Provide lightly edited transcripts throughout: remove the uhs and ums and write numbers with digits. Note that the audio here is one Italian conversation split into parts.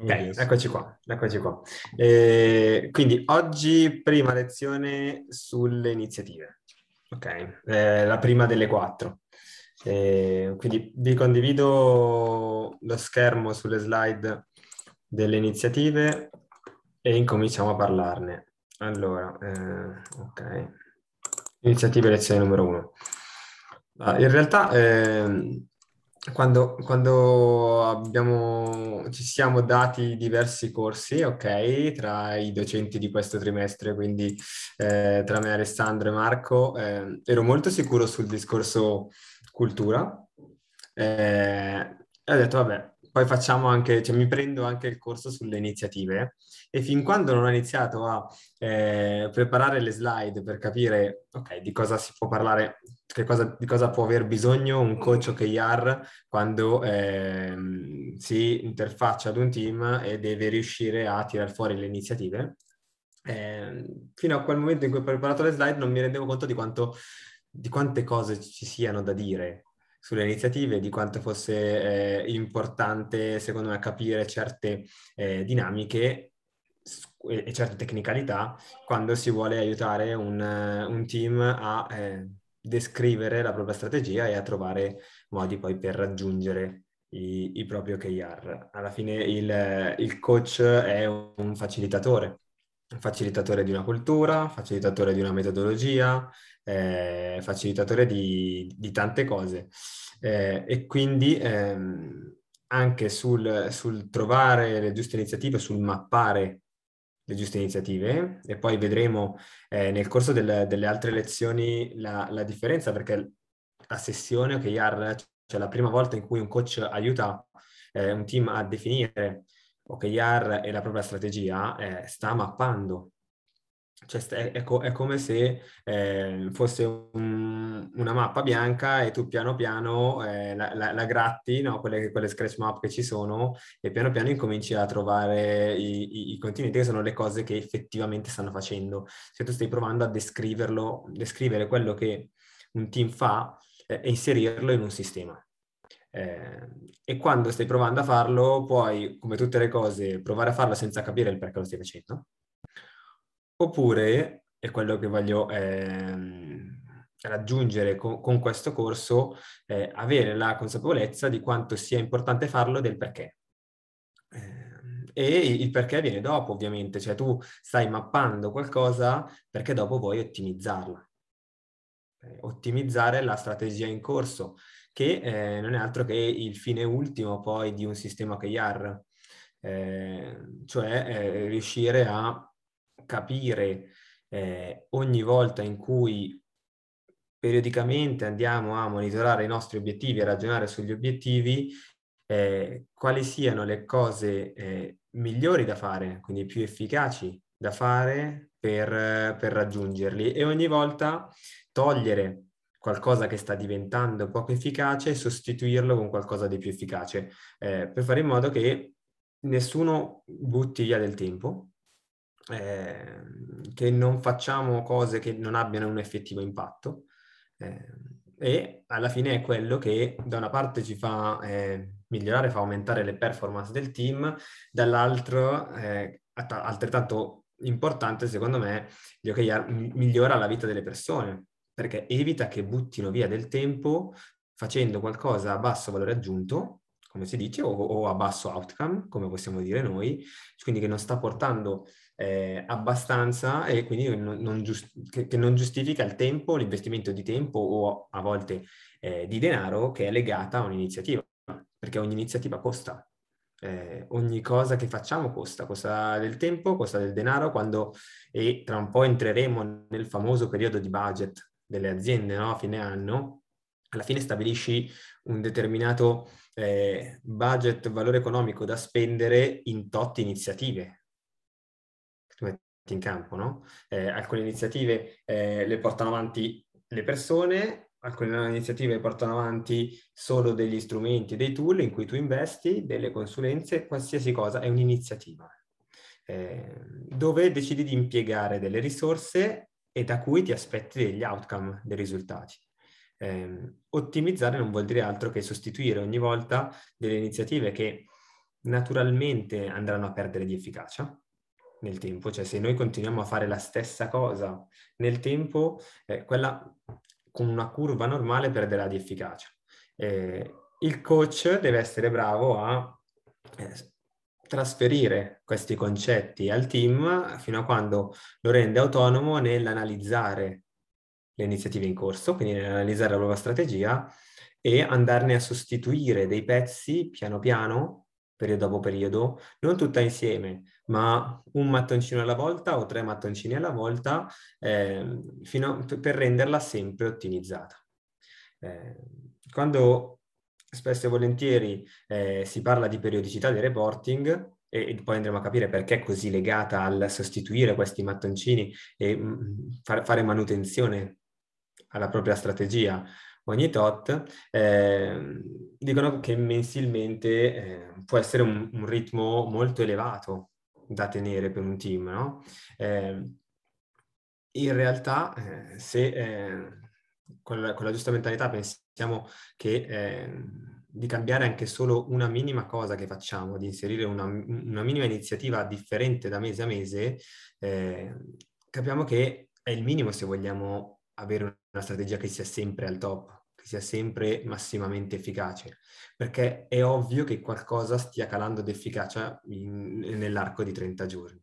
Okay, eccoci qua. Quindi oggi prima lezione sulle iniziative, ok? La prima delle 4. Quindi vi condivido lo schermo sulle slide delle iniziative e incominciamo a parlarne. Allora, ok. Iniziative lezione numero 1. In realtà... Quando ci siamo dati diversi corsi, ok, tra i docenti di questo trimestre, quindi tra me, Alessandro e Marco, ero molto sicuro sul discorso cultura e ho detto vabbè, poi facciamo anche, mi prendo anche il corso sulle iniziative e fin quando non ho iniziato a preparare le slide per capire, ok, di cosa si può parlare, di cosa può aver bisogno un coach OKR quando si interfaccia ad un team e deve riuscire a tirar fuori le iniziative. Fino a quel momento in cui ho preparato le slide non mi rendevo conto di quante cose ci siano da dire sulle iniziative, di quanto fosse importante, secondo me, capire certe dinamiche e certe tecnicalità quando si vuole aiutare un team a descrivere la propria strategia e a trovare modi poi per raggiungere i propri OKR. Alla fine il coach è un facilitatore di una cultura, facilitatore di una metodologia, facilitatore di tante cose e quindi anche sul trovare le giuste iniziative, sul mappare le giuste iniziative e poi vedremo nel corso delle altre lezioni la differenza, perché la sessione OKR, cioè la prima volta in cui un coach aiuta un team a definire OKR e la propria strategia, sta mappando. Cioè è come se fosse una mappa bianca e tu piano piano la gratti, no? quelle scratch map che ci sono, e piano piano incominci a trovare i contenuti, che sono le cose che effettivamente stanno facendo. Se tu stai provando a descrivere quello che un team fa e inserirlo in un sistema. E quando stai provando a farlo, puoi, come tutte le cose, provare a farlo senza capire il perché lo stai facendo. Oppure, è quello che voglio raggiungere con questo corso, avere la consapevolezza di quanto sia importante farlo, del perché. E il perché viene dopo, ovviamente, cioè tu stai mappando qualcosa perché dopo vuoi ottimizzarla. Ottimizzare la strategia in corso, che non è altro che il fine ultimo poi di un sistema OKR, cioè riuscire a capire ogni volta in cui periodicamente andiamo a monitorare i nostri obiettivi e ragionare sugli obiettivi, quali siano le cose migliori da fare, quindi più efficaci da fare per raggiungerli, e ogni volta togliere qualcosa che sta diventando poco efficace e sostituirlo con qualcosa di più efficace, per fare in modo che nessuno butti via del tempo, che non facciamo cose che non abbiano un effettivo impatto, e alla fine è quello che da una parte ci fa migliorare, fa aumentare le performance del team, dall'altro altrettanto importante secondo me, gli OKR migliora la vita delle persone, perché evita che buttino via del tempo facendo qualcosa a basso valore aggiunto, come si dice, o a basso outcome, come possiamo dire noi, quindi che non sta portando abbastanza e quindi che non giustifica il tempo, l'investimento di tempo o a volte di denaro che è legata a un'iniziativa, perché ogni iniziativa costa, ogni cosa che facciamo costa del tempo, costa del denaro, e tra un po' entreremo nel famoso periodo di budget delle aziende, no? A fine anno, alla fine stabilisci un determinato budget, valore economico da spendere in tot iniziative che tu metti in campo, no? Alcune iniziative le portano avanti le persone, alcune iniziative portano avanti solo degli strumenti, dei tool in cui tu investi, delle consulenze, qualsiasi cosa, è un'iniziativa dove decidi di impiegare delle risorse e da cui ti aspetti degli outcome, dei risultati. Ottimizzare non vuol dire altro che sostituire ogni volta delle iniziative che naturalmente andranno a perdere di efficacia nel tempo, cioè se noi continuiamo a fare la stessa cosa nel tempo, quella con una curva normale perderà di efficacia. Il coach deve essere bravo a trasferire questi concetti al team fino a quando lo rende autonomo nell'analizzare le iniziative in corso, quindi nell'analizzare la propria strategia e andarne a sostituire dei pezzi piano piano, periodo dopo periodo, non tutta insieme, ma un mattoncino alla volta o 3 mattoncini alla volta per renderla sempre ottimizzata. Quando spesso e volentieri si parla di periodicità del reporting, e poi andremo a capire perché è così legata al sostituire questi mattoncini e fare manutenzione alla propria strategia ogni tot, dicono che mensilmente può essere un ritmo molto elevato da tenere per un team, no? In realtà, se con la giusta mentalità pensiamo che di cambiare anche solo una minima cosa che facciamo, di inserire una minima iniziativa differente da mese a mese, capiamo che è il minimo se vogliamo avere una strategia che sia sempre al top, che sia sempre massimamente efficace, perché è ovvio che qualcosa stia calando d'efficacia nell'arco di 30 giorni,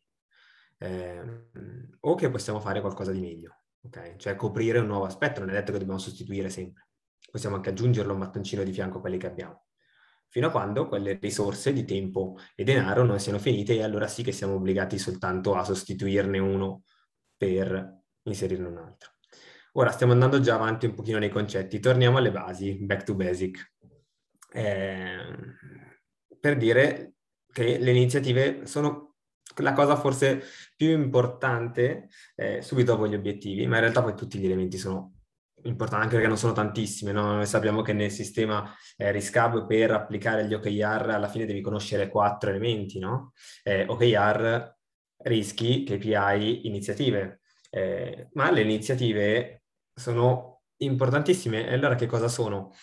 o che possiamo fare qualcosa di meglio, okay? Cioè coprire un nuovo aspetto, non è detto che dobbiamo sostituire sempre. Possiamo anche aggiungerlo un mattoncino di fianco a quelli che abbiamo, fino a quando quelle risorse di tempo e denaro non siano finite, e allora sì che siamo obbligati soltanto a sostituirne uno per inserirne un altro. Ora stiamo andando già avanti un pochino nei concetti, torniamo alle basi, back to basic. Per dire che le iniziative sono la cosa forse più importante subito dopo gli obiettivi, ma in realtà poi tutti gli elementi sono importante, anche perché non sono tantissime, no? Noi sappiamo che nel sistema Risk Hub per applicare gli OKR alla fine devi conoscere 4 elementi, no? OKR, rischi, KPI, iniziative. Ma le iniziative sono importantissime, e allora che cosa sono?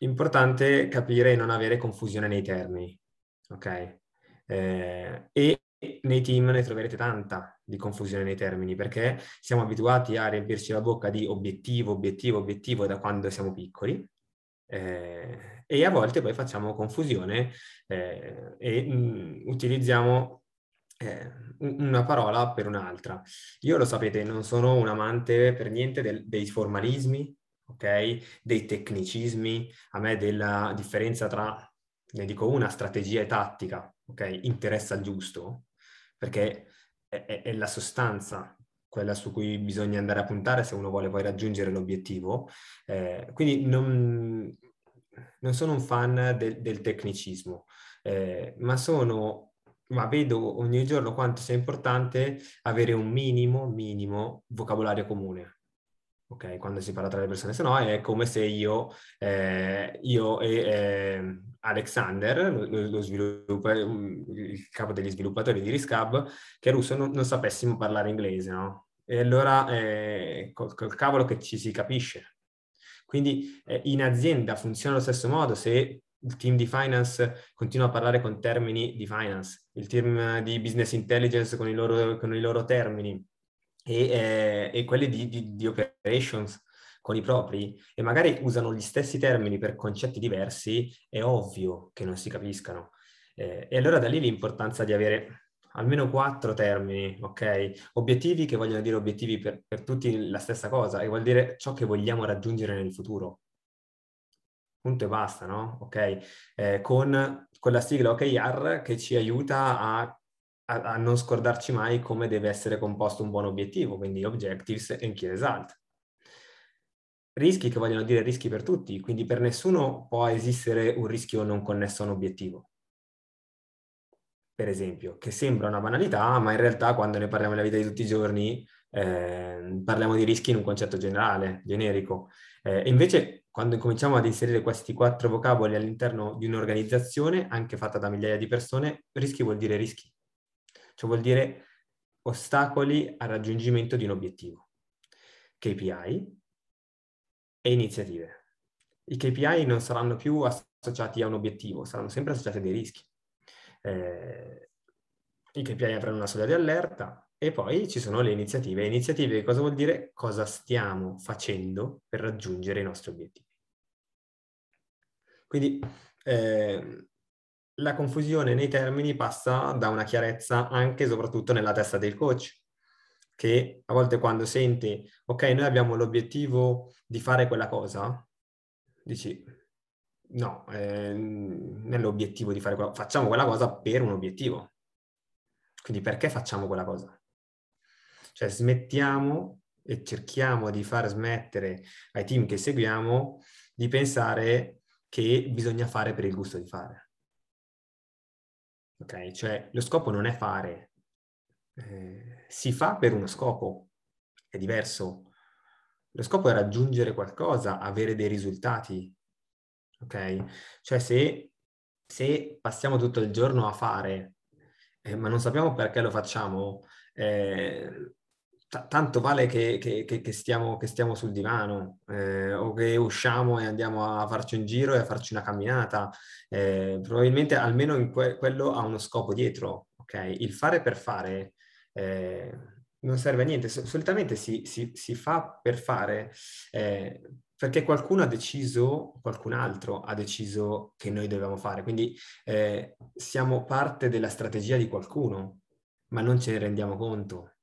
Importante capire e non avere confusione nei termini, ok? E nei team ne troverete tanta di confusione nei termini, perché siamo abituati a riempirci la bocca di obiettivo da quando siamo piccoli, e a volte poi facciamo confusione e utilizziamo una parola per un'altra. Io, lo sapete, non sono un amante per niente dei formalismi, okay? Dei tecnicismi. A me della differenza tra, ne dico una, strategia e tattica, okay? Interessa il giusto, perché è la sostanza quella su cui bisogna andare a puntare se uno vuole poi raggiungere l'obiettivo. Quindi non sono un fan del tecnicismo, ma vedo ogni giorno quanto sia importante avere un minimo vocabolario comune, ok? Quando si parla tra le persone, se no è come se io e Alexander, il capo degli sviluppatori di Risk Hub, che è russo, non sapessimo parlare inglese, no? E allora col cavolo che ci si capisce. Quindi in azienda funziona allo stesso modo. Se il team di finance continua a parlare con termini di finance, il team di business intelligence con i loro termini, e quelli di operations con i propri, e magari usano gli stessi termini per concetti diversi, è ovvio che non si capiscano. E allora da lì l'importanza di avere almeno 4 termini, ok? Obiettivi, che vogliono dire obiettivi per tutti la stessa cosa, e vuol dire ciò che vogliamo raggiungere nel futuro. Punto e basta, no? Ok? Con la sigla OKR che ci aiuta a non scordarci mai come deve essere composto un buon obiettivo, quindi objectives and key result. rischi che vogliono dire rischi per tutti, quindi per nessuno può esistere un rischio non connesso a un obiettivo. Per esempio, che sembra una banalità, ma in realtà quando ne parliamo nella vita di tutti i giorni parliamo di rischi in un concetto generale, generico. Invece, quando cominciamo ad inserire questi 4 vocaboli all'interno di un'organizzazione, anche fatta da migliaia di persone, rischi vuol dire rischi. Cioè vuol dire ostacoli al raggiungimento di un obiettivo. KPI e iniziative. I KPI non saranno più associati a un obiettivo, saranno sempre associati a dei rischi. I KPI avranno una soglia di allerta e poi ci sono le iniziative. Iniziative cosa vuol dire? Cosa stiamo facendo per raggiungere i nostri obiettivi. Quindi la confusione nei termini passa da una chiarezza anche e soprattutto nella testa del coach, che a volte quando sente, ok, noi abbiamo l'obiettivo di fare quella cosa, dici, no, non è l'obiettivo di fare quella cosa, facciamo quella cosa per un obiettivo. Quindi perché facciamo quella cosa? Cioè smettiamo e cerchiamo di far smettere ai team che seguiamo di pensare che bisogna fare per il gusto di fare. Ok? Cioè lo scopo non è fare, si fa per uno scopo, è diverso. Lo scopo è raggiungere qualcosa, avere dei risultati, ok? Cioè se passiamo tutto il giorno a fare, ma non sappiamo perché lo facciamo, tanto vale che stiamo sul divano, o che usciamo e andiamo a farci un giro e a farci una camminata, probabilmente almeno in quello ha uno scopo dietro, ok? Il fare per fare non serve a niente, solitamente si fa per fare perché qualcuno ha deciso, qualcun altro ha deciso che noi dovevamo fare, quindi siamo parte della strategia di qualcuno, ma non ce ne rendiamo conto.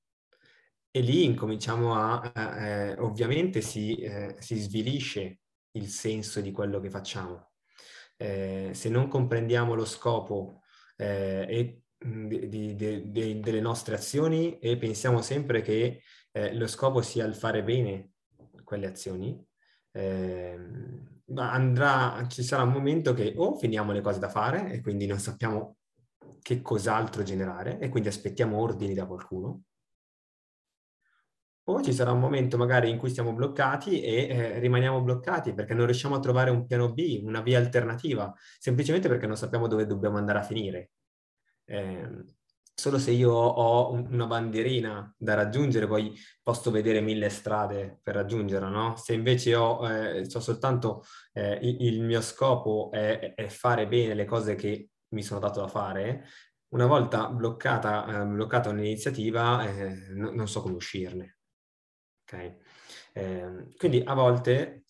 E lì incominciamo ovviamente si svilisce il senso di quello che facciamo. Se non comprendiamo lo scopo e delle nostre azioni e pensiamo sempre che lo scopo sia il fare bene quelle azioni, ci sarà un momento che o finiamo le cose da fare e quindi non sappiamo che cos'altro generare e quindi aspettiamo ordini da qualcuno, o ci sarà un momento magari in cui siamo bloccati e rimaniamo bloccati perché non riusciamo a trovare un piano B, una via alternativa, semplicemente perché non sappiamo dove dobbiamo andare a finire. Solo se io ho una bandierina da raggiungere poi posso vedere 1000 strade per raggiungerla, no? Se invece ho soltanto il mio scopo è fare bene le cose che mi sono dato da fare, una volta bloccata un'iniziativa non so come uscirne, okay? Quindi a volte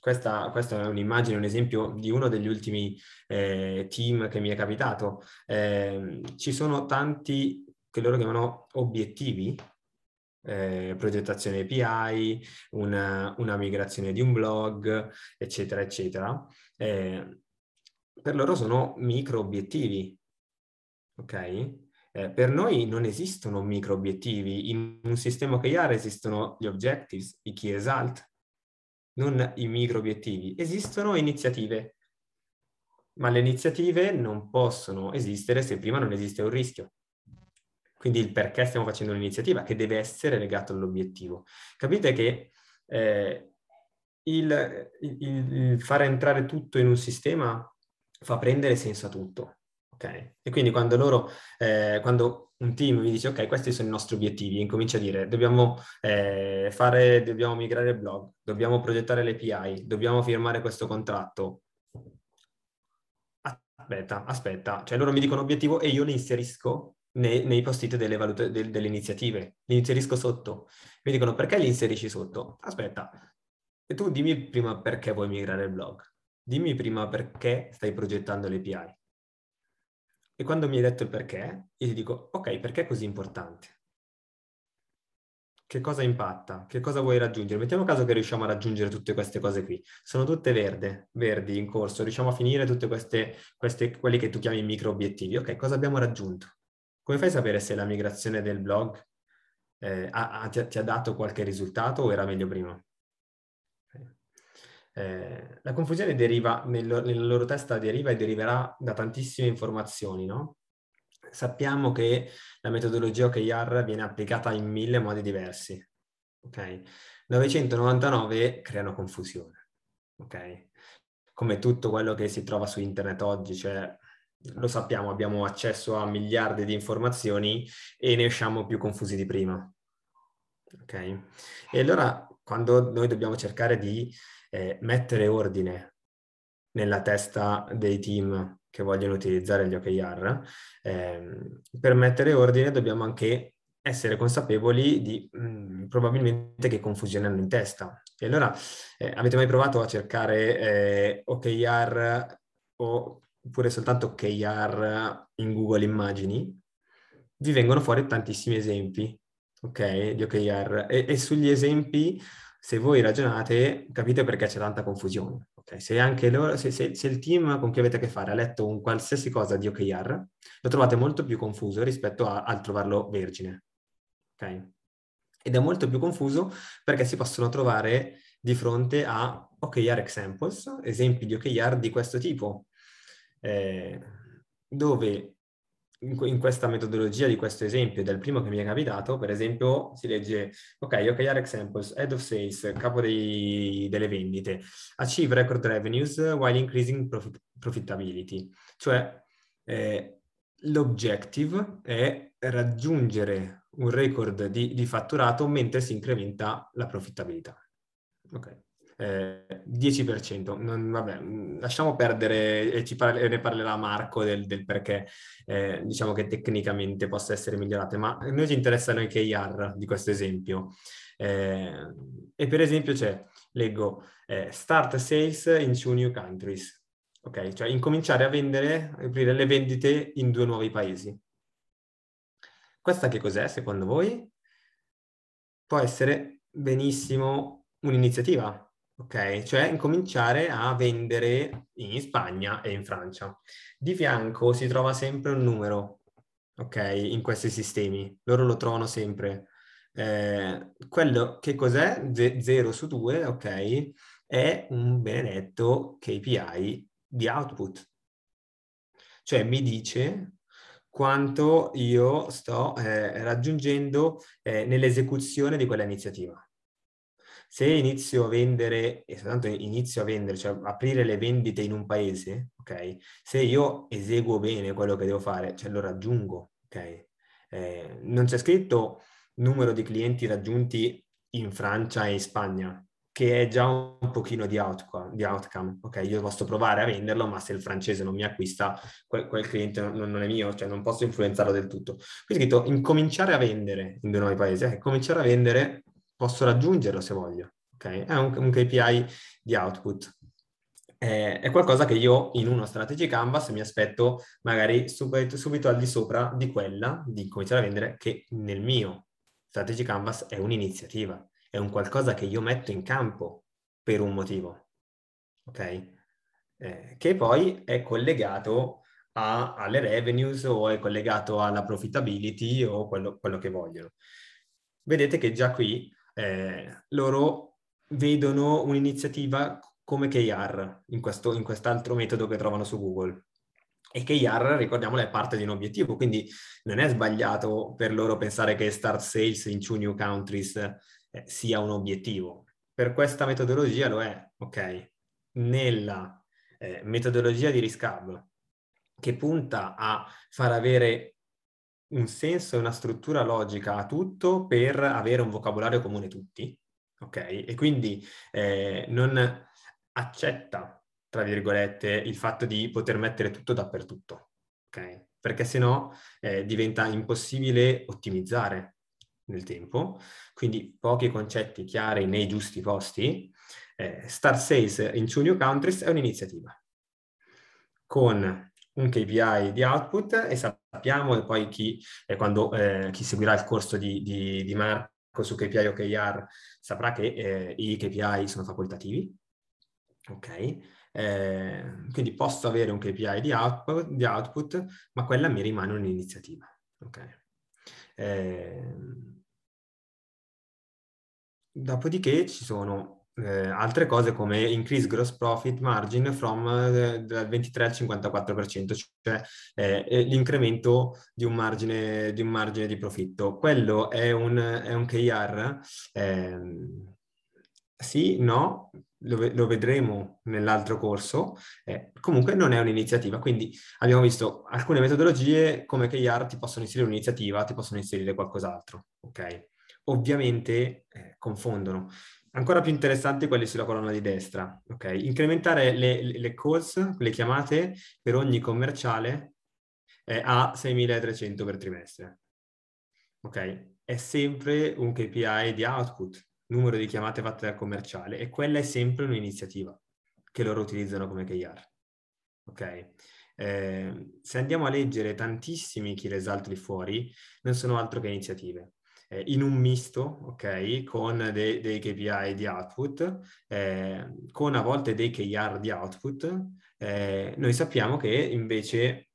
questa è un'immagine, un esempio di uno degli ultimi team che mi è capitato. Ci sono tanti che loro chiamano obiettivi, progettazione API, una migrazione di un blog, eccetera, eccetera. Per loro sono micro obiettivi, ok? Per noi non esistono micro obiettivi. In un sistema OKR esistono gli objectives, i key result, non i micro obiettivi. Esistono iniziative, ma le iniziative non possono esistere se prima non esiste un rischio. Quindi il perché stiamo facendo un'iniziativa che deve essere legato all'obiettivo. Capite che il fare entrare tutto in un sistema fa prendere senso a tutto. Okay? E quindi quando un team mi dice, ok, questi sono i nostri obiettivi, incomincia a dire, dobbiamo migrare il blog, dobbiamo progettare le API, dobbiamo firmare questo contratto. Aspetta, cioè loro mi dicono obiettivo e io li inserisco nei post-it delle iniziative, li inserisco sotto. Mi dicono, perché li inserisci sotto? Aspetta, e tu dimmi prima perché vuoi migrare il blog, dimmi prima perché stai progettando le API. E quando mi hai detto il perché, io ti dico, ok, perché è così importante? Che cosa impatta? Che cosa vuoi raggiungere? Mettiamo caso che riusciamo a raggiungere tutte queste cose qui. Sono tutte verdi in corso, riusciamo a finire tutte quelli che tu chiami micro obiettivi. Ok, cosa abbiamo raggiunto? Come fai a sapere se la migrazione del blog ti ha dato qualche risultato o era meglio prima? Okay. La confusione deriva, nella loro testa deriva e deriverà da tantissime informazioni, no? Sappiamo che la metodologia OKR viene applicata in 1000 modi diversi, ok? 999 creano confusione, ok? Come tutto quello che si trova su internet oggi, cioè lo sappiamo, abbiamo accesso a miliardi di informazioni e ne usciamo più confusi di prima, ok? E allora quando noi dobbiamo cercare di mettere ordine nella testa dei team che vogliono utilizzare gli OKR, per mettere ordine dobbiamo anche essere consapevoli di probabilmente che confusione hanno in testa. E allora avete mai provato a cercare OKR oppure soltanto OKR in Google Immagini? Vi vengono fuori tantissimi esempi, ok, di OKR, e sugli esempi, se voi ragionate, capite perché c'è tanta confusione. Okay? Se anche loro, se il team con cui avete a che fare ha letto un qualsiasi cosa di OKR, lo trovate molto più confuso rispetto al trovarlo vergine. Okay? Ed è molto più confuso perché si possono trovare di fronte a OKR examples, esempi di OKR di questo tipo, dove in questa metodologia di questo esempio, del primo che mi è capitato, per esempio, si legge, OKR examples, head of sales, capo delle vendite, achieve record revenues while increasing profitability. Cioè, l'objective è raggiungere un record di fatturato mentre si incrementa la profittabilità. Ok. 10%, vabbè, lasciamo perdere, e ne parlerà Marco del perché diciamo che tecnicamente possa essere migliorate, ma a noi ci interessano i KR di questo esempio. E per esempio leggo start sales in 2 new countries, ok? Cioè incominciare a vendere, aprire le vendite in 2 nuovi paesi. Questa che cos'è secondo voi? Può essere benissimo un'iniziativa. Ok, cioè incominciare a vendere in Spagna e in Francia. Di fianco si trova sempre un numero, ok, in questi sistemi. Loro lo trovano sempre. Quello che cos'è? 0 su 2, ok, è un benedetto KPI di output. Cioè mi dice quanto io sto raggiungendo nell'esecuzione di quella iniziativa. Se inizio a vendere, e soltanto inizio a vendere, cioè aprire le vendite in un paese, ok? Se io eseguo bene quello che devo fare, cioè lo raggiungo, ok? Non c'è scritto numero di clienti raggiunti in Francia e in Spagna, che è già un pochino di outcome, ok? Io posso provare a venderlo, ma se il francese non mi acquista, quel cliente non è mio, cioè non posso influenzarlo del tutto. Quindi è scritto incominciare a vendere in 2 nuovi paesi, cominciare a vendere. Posso raggiungerlo se voglio, ok? È un KPI di output. È qualcosa che io in uno strategy canvas mi aspetto magari subito al di sopra di quella di cominciare a vendere, che nel mio strategy canvas è un'iniziativa, è un qualcosa che io metto in campo per un motivo, ok? Che poi è collegato alle revenues o è collegato alla profitability o quello che vogliono. Vedete che già qui loro vedono un'iniziativa come KR in quest'altro metodo che trovano su Google. E KR, ricordiamolo, è parte di un obiettivo, quindi non è sbagliato per loro pensare che Start Sales in 2 New Countries sia un obiettivo. Per questa metodologia lo è, ok? Nella metodologia di Riscab, che punta a far avere un senso e una struttura logica a tutto per avere un vocabolario comune a tutti, ok? E quindi non accetta, tra virgolette, il fatto di poter mettere tutto dappertutto, ok? Perché sennò diventa impossibile ottimizzare nel tempo, quindi pochi concetti chiari nei giusti posti. Start Sales in 2 New Countries è un'iniziativa con un KPI di output, e sappiamo, e poi chi seguirà il corso di Marco su KPI OKR saprà che i KPI sono facoltativi, ok? Quindi posso avere un KPI di output, ma quella mi rimane un'iniziativa, ok? Dopodiché ci sono altre cose come increase gross profit margin from dal 23 al 54%, cioè l'incremento di un margine di profitto. Quello è un KR? Sì, no, lo vedremo nell'altro corso. Comunque non è un'iniziativa, quindi abbiamo visto alcune metodologie come KR ti possono inserire un'iniziativa, ti possono inserire qualcos'altro, ok? Ovviamente confondono. Ancora più interessanti quelli sulla colonna di destra, ok? Incrementare le calls, le chiamate per ogni commerciale a 6.300 per trimestre, ok? È sempre un KPI di output, numero di chiamate fatte dal commerciale, e quella è sempre un'iniziativa che loro utilizzano come KR, ok? Se andiamo a leggere tantissimi chi risalta lì fuori, non sono altro che iniziative. In un misto, ok, con dei KPI di output, con a volte dei KR di output, noi sappiamo che invece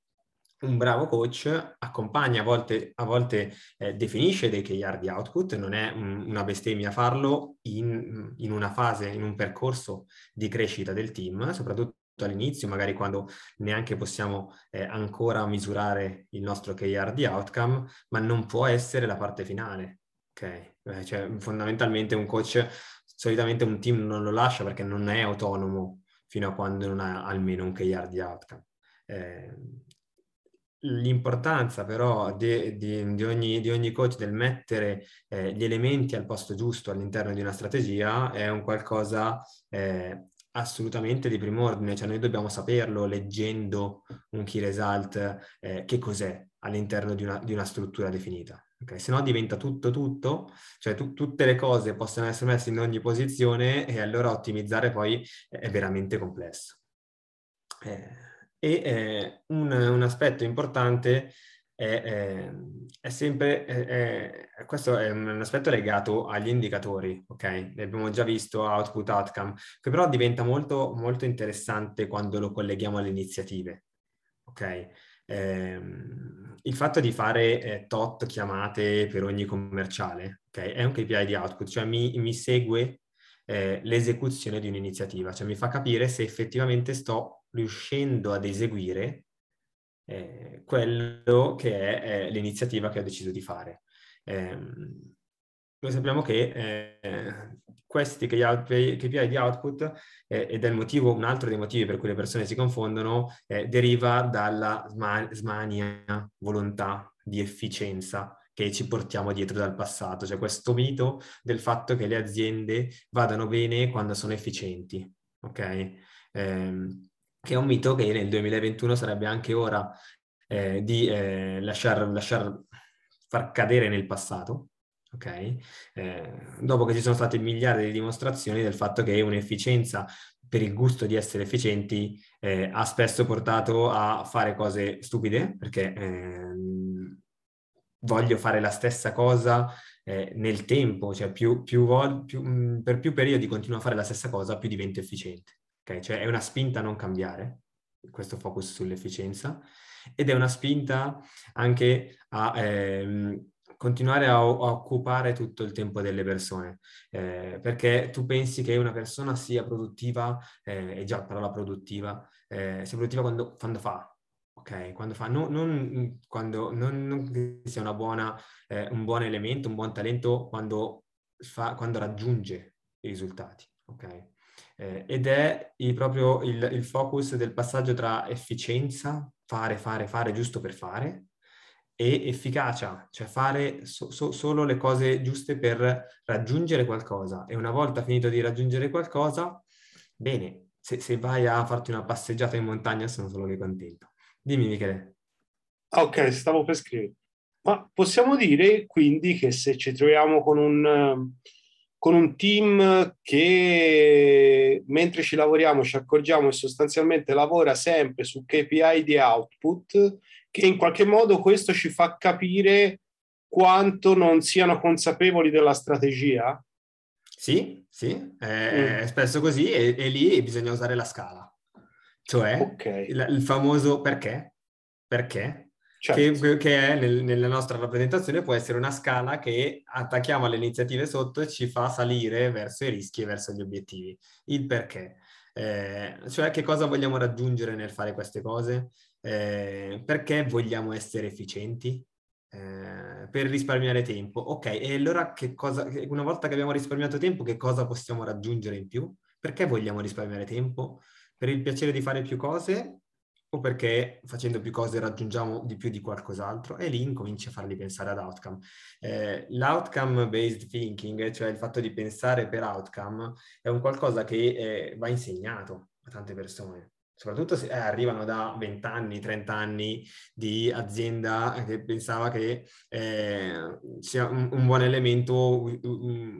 un bravo coach accompagna, a volte definisce dei KR di output, non è una bestemmia farlo in una fase, in un percorso di crescita del team, soprattutto all'inizio, magari quando neanche possiamo ancora misurare il nostro KR di outcome, ma non può essere la parte finale, ok? Cioè, fondamentalmente un coach, solitamente un team non lo lascia perché non è autonomo fino a quando non ha almeno un KR di outcome. L'importanza però di ogni coach del mettere gli elementi al posto giusto all'interno di una strategia è un qualcosa assolutamente di prim'ordine, cioè noi dobbiamo saperlo leggendo un key result che cos'è all'interno di una struttura definita, okay? Se no diventa tutto, cioè tutte le cose possono essere messe in ogni posizione e allora ottimizzare poi è veramente complesso. Un aspetto importante è sempre questo è un aspetto legato agli indicatori, ok? Ne abbiamo già visto output, outcome, che però diventa molto, molto interessante quando lo colleghiamo alle iniziative, ok? Il fatto di fare tot chiamate per ogni commerciale, ok, è un KPI di output, cioè mi segue l'esecuzione di un'iniziativa, cioè mi fa capire se effettivamente sto riuscendo ad eseguire quello che è l'iniziativa che ho deciso di fare. Noi sappiamo che questi KPI di output, ed è un altro dei motivi per cui le persone si confondono, deriva dalla smania volontà di efficienza che ci portiamo dietro dal passato, cioè questo mito del fatto che le aziende vadano bene quando sono efficienti, ok? Che è un mito che nel 2021 sarebbe anche ora di far cadere nel passato, ok? Dopo che ci sono state miliardi di dimostrazioni del fatto che un'efficienza per il gusto di essere efficienti ha spesso portato a fare cose stupide, perché voglio fare la stessa cosa nel tempo, cioè per più periodi continuo a fare la stessa cosa, più divento efficiente. Okay, cioè è una spinta a non cambiare, questo focus sull'efficienza, ed è una spinta anche a continuare a occupare tutto il tempo delle persone, perché tu pensi che una persona sia produttiva, è già la parola produttiva, sia produttiva quando fa. Ok, quando fa, non sia un buon elemento, un buon talento quando raggiunge i risultati, ok? Ed è proprio il focus del passaggio tra efficienza, fare giusto per fare, e efficacia, cioè fare solo le cose giuste per raggiungere qualcosa, e una volta finito di raggiungere qualcosa, bene, se vai a farti una passeggiata in montagna sono solo che contento. Dimmi, Michele. Ok, stavo per scrivere. Ma possiamo dire quindi che se ci troviamo con un team che mentre ci lavoriamo ci accorgiamo che sostanzialmente lavora sempre su KPI di output, che in qualche modo questo ci fa capire quanto non siano consapevoli della strategia? Sì, è spesso così, e lì bisogna usare la scala, cioè okay. Il famoso perché Certo. Che è nella nostra rappresentazione può essere una scala che attacchiamo alle iniziative sotto e ci fa salire verso i rischi e verso gli obiettivi. Il perché. Cioè che cosa vogliamo raggiungere nel fare queste cose? Perché vogliamo essere efficienti? Per risparmiare tempo. Ok, e allora che cosa, una volta che abbiamo risparmiato tempo, che cosa possiamo raggiungere in più? Perché vogliamo risparmiare tempo? Per il piacere di fare più cose? O perché facendo più cose raggiungiamo di più di qualcos'altro, e lì incominci a farli pensare ad outcome. L'outcome based thinking, cioè il fatto di pensare per outcome, è un qualcosa che va insegnato a tante persone, soprattutto se arrivano da 20 anni, 30 anni di azienda che pensava che sia un buon elemento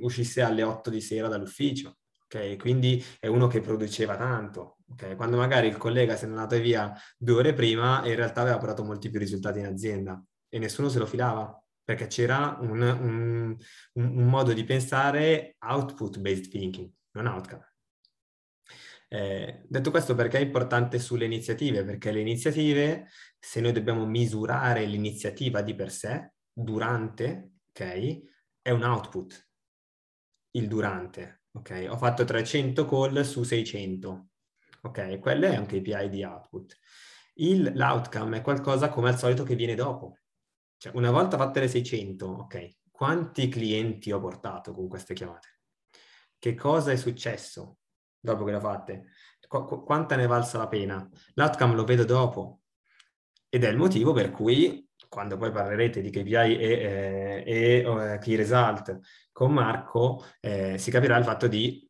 uscisse alle 8 di sera dall'ufficio. Okay? Quindi è uno che produceva tanto. Okay, quando magari il collega se n'è andato via 2 ore prima e in realtà aveva portato molti più risultati in azienda e nessuno se lo filava, perché c'era un modo di pensare output-based thinking, non outcome. Detto questo, perché è importante sulle iniziative? Perché le iniziative, se noi dobbiamo misurare l'iniziativa di per sé, durante, okay, è un output, il durante. Okay? Ho fatto 300 call su 600. Ok, quello è un KPI di output. L'outcome è qualcosa come al solito che viene dopo. Cioè, una volta fatte le 600, ok, quanti clienti ho portato con queste chiamate? Che cosa è successo dopo che le ho fatte? Quanta ne è valsa la pena? L'outcome lo vedo dopo. Ed è il motivo per cui, quando poi parlerete di KPI e key result con Marco, si capirà il fatto di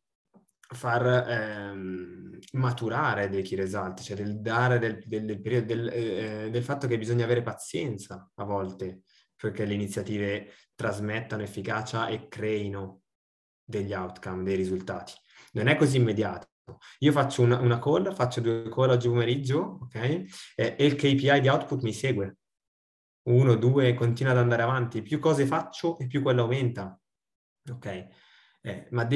far maturare dei key result, cioè del dare del periodo del fatto che bisogna avere pazienza a volte perché le iniziative trasmettano efficacia e creino degli outcome, dei risultati. Non è così immediato. Io faccio una call, faccio 2 call oggi pomeriggio, ok? E il KPI di output mi segue. 1, 2, continua ad andare avanti. Più cose faccio e più quello aumenta, ok? Ma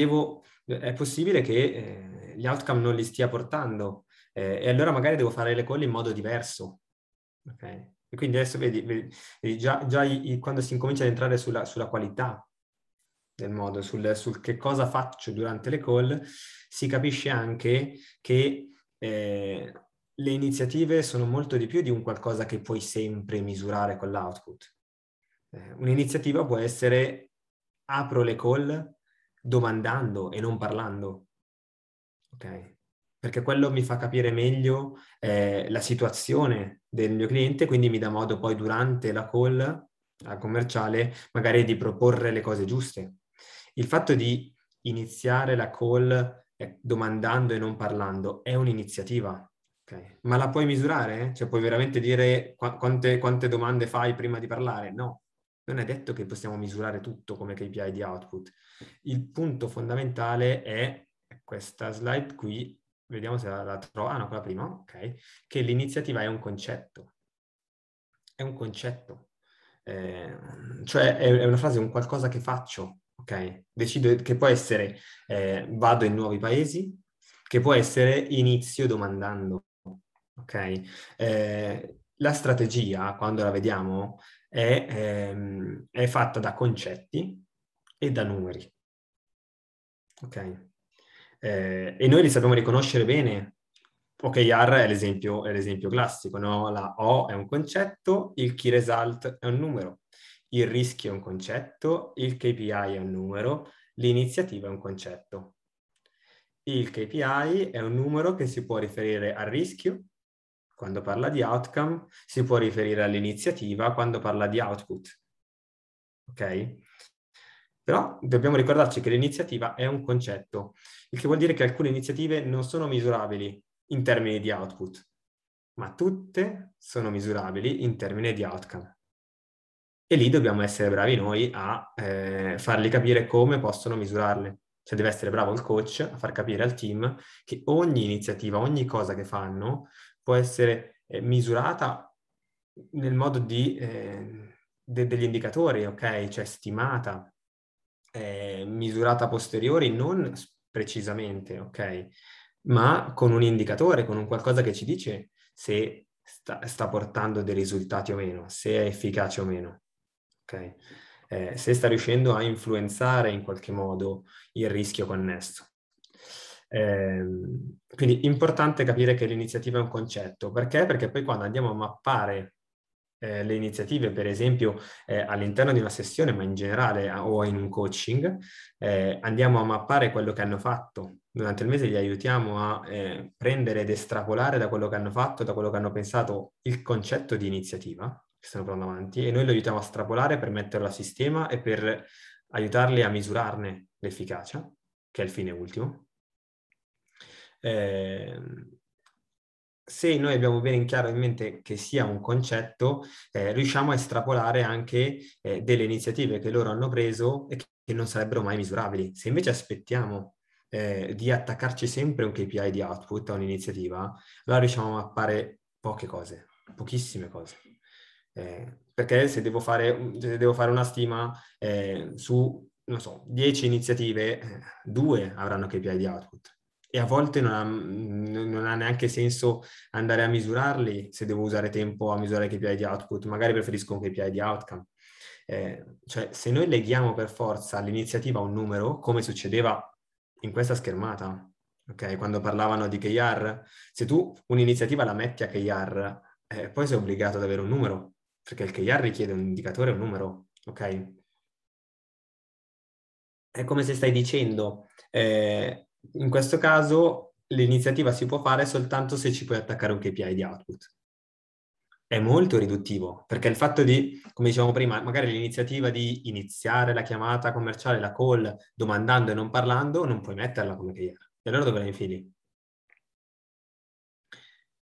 è possibile che gli outcome non li stia portando e allora magari devo fare le call in modo diverso. Okay? E quindi adesso vedi già quando si incomincia ad entrare sulla qualità del modo, sul che cosa faccio durante le call, si capisce anche che le iniziative sono molto di più di un qualcosa che puoi sempre misurare con l'output. Un'iniziativa può essere: apro le call domandando e non parlando, ok? Perché quello mi fa capire meglio la situazione del mio cliente, quindi mi dà modo poi durante la call al commerciale magari di proporre le cose giuste. Il fatto di iniziare la call domandando e non parlando è un'iniziativa, ok? Ma la puoi misurare? Cioè puoi veramente dire quante domande fai prima di parlare? No. Non è detto che possiamo misurare tutto come KPI di output. Il punto fondamentale è questa slide qui, vediamo se la trovo, ah no, quella prima, ok, che l'iniziativa è un concetto. È un concetto. Cioè è una frase, un qualcosa che faccio, ok? Decido, che può essere vado in nuovi paesi, che può essere inizio domandando, ok? La strategia, quando la vediamo, è fatta da concetti e da numeri, ok? E noi li sappiamo riconoscere bene. OKR è l'esempio classico, no? La O è un concetto, il key result è un numero, il rischio è un concetto, il KPI è un numero, l'iniziativa è un concetto. Il KPI è un numero che si può riferire al rischio quando parla di outcome, si può riferire all'iniziativa quando parla di output, ok? Però dobbiamo ricordarci che l'iniziativa è un concetto, il che vuol dire che alcune iniziative non sono misurabili in termini di output, ma tutte sono misurabili in termini di outcome. E lì dobbiamo essere bravi noi a fargli capire come possono misurarle. Cioè deve essere bravo il coach a far capire al team che ogni iniziativa, ogni cosa che fanno, può essere misurata nel modo di, degli indicatori, ok? Cioè stimata, misurata a posteriori, non precisamente, ok? Ma con un indicatore, con un qualcosa che ci dice se sta portando dei risultati o meno, se è efficace o meno, ok? Se sta riuscendo a influenzare in qualche modo il rischio connesso. Quindi è importante capire che l'iniziativa è un concetto. Perché? Perché poi quando andiamo a mappare le iniziative, per esempio all'interno di una sessione, ma in generale o in un coaching, andiamo a mappare quello che hanno fatto. Durante il mese li aiutiamo a prendere ed estrapolare da quello che hanno fatto, da quello che hanno pensato, il concetto di iniziativa che stanno portando avanti, e noi lo aiutiamo a estrapolare per metterlo a sistema e per aiutarli a misurarne l'efficacia, che è il fine ultimo. Se noi abbiamo bene in chiaro in mente che sia un concetto, riusciamo a estrapolare anche delle iniziative che loro hanno preso e che non sarebbero mai misurabili. Se invece aspettiamo di attaccarci sempre un KPI di output a un'iniziativa, allora riusciamo a mappare poche cose, pochissime cose. Perché se devo fare una stima su, non so, 10 iniziative, 2 avranno KPI di output. E a volte non ha neanche senso andare a misurarli se devo usare tempo a misurare i KPI di output, magari preferisco un KPI di outcome. Cioè, se noi leghiamo per forza all'iniziativa un numero, come succedeva in questa schermata, okay? Quando parlavano di KR, se tu un'iniziativa la metti a KR, poi sei obbligato ad avere un numero, perché il KR richiede un indicatore e un numero, ok? È come se stai dicendo... in questo caso l'iniziativa si può fare soltanto se ci puoi attaccare un KPI di output. È molto riduttivo, perché il fatto di, come dicevamo prima, magari l'iniziativa di iniziare la chiamata commerciale, la call, domandando e non parlando, non puoi metterla come KPI. E allora dove la infili?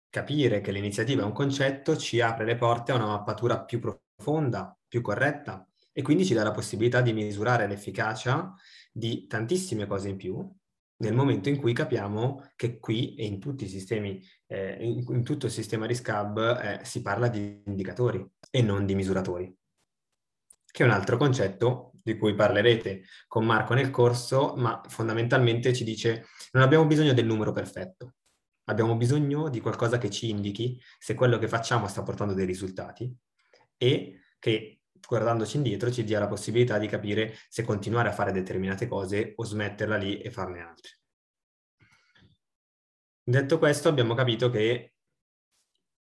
Capire che l'iniziativa è un concetto ci apre le porte a una mappatura più profonda, più corretta, e quindi ci dà la possibilità di misurare l'efficacia di tantissime cose in più, nel momento in cui capiamo che qui e in tutti i sistemi, in tutto il sistema RISC-Hub, si parla di indicatori e non di misuratori, che è un altro concetto di cui parlerete con Marco nel corso, ma fondamentalmente ci dice: non abbiamo bisogno del numero perfetto, abbiamo bisogno di qualcosa che ci indichi se quello che facciamo sta portando dei risultati e che, guardandoci indietro, ci dia la possibilità di capire se continuare a fare determinate cose o smetterla lì e farne altre. Detto questo, abbiamo capito che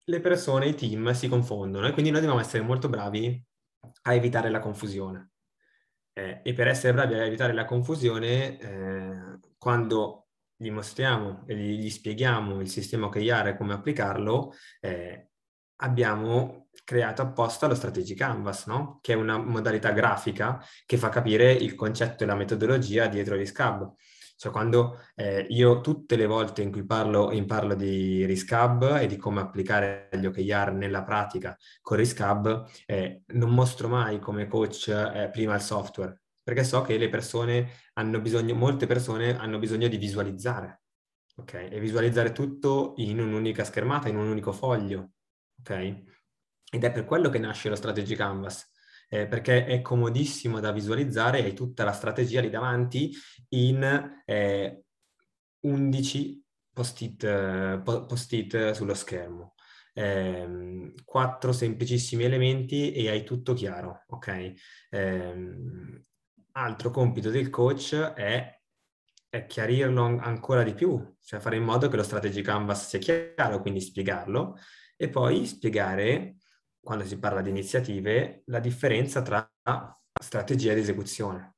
le persone, i team, si confondono, e quindi noi dobbiamo essere molto bravi a evitare la confusione. E per essere bravi a evitare la confusione, quando gli mostriamo e gli spieghiamo il sistema OKR e come applicarlo, abbiamo creato apposta lo Strategy Canvas, no? Che è una modalità grafica che fa capire il concetto e la metodologia dietro RISC-Hub. Cioè, quando io tutte le volte in cui parlo di RISC-Hub e di come applicare gli OKR nella pratica con RISC-Hub, non mostro mai come coach prima il software, perché so che molte persone hanno bisogno di visualizzare, okay? E visualizzare tutto in un'unica schermata, in un unico foglio. Okay. Ed è per quello che nasce lo Strategy Canvas, perché è comodissimo da visualizzare e hai tutta la strategia lì davanti in 11 post-it sullo schermo, 4 semplicissimi elementi e hai tutto chiaro, ok? Altro compito del coach è chiarirlo ancora di più, cioè fare in modo che lo Strategy Canvas sia chiaro, quindi spiegarlo. E poi spiegare, quando si parla di iniziative, la differenza tra strategia ed esecuzione.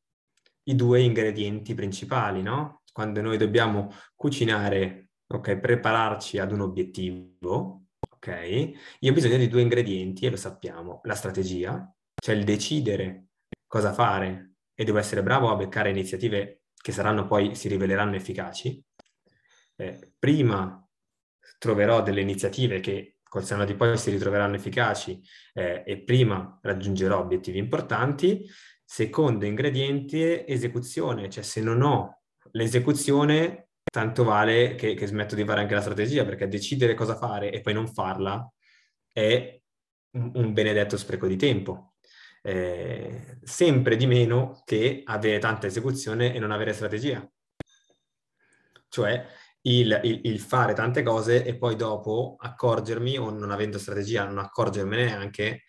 I due ingredienti principali, no? Quando noi dobbiamo cucinare, ok, prepararci ad un obiettivo, ok? Io ho bisogno di due ingredienti, e lo sappiamo. La strategia, cioè il decidere cosa fare, e devo essere bravo a beccare iniziative che saranno poi, si riveleranno efficaci. Prima troverò delle iniziative che col senno di poi si ritroveranno efficaci, e prima raggiungerò obiettivi importanti. Secondo ingrediente, esecuzione, cioè se non ho l'esecuzione, tanto vale che smetto di fare anche la strategia, perché decidere cosa fare e poi non farla è un benedetto spreco di tempo. Sempre di meno che avere tanta esecuzione e non avere strategia. Cioè il fare tante cose e poi dopo accorgermi, o non avendo strategia, non accorgermene neanche,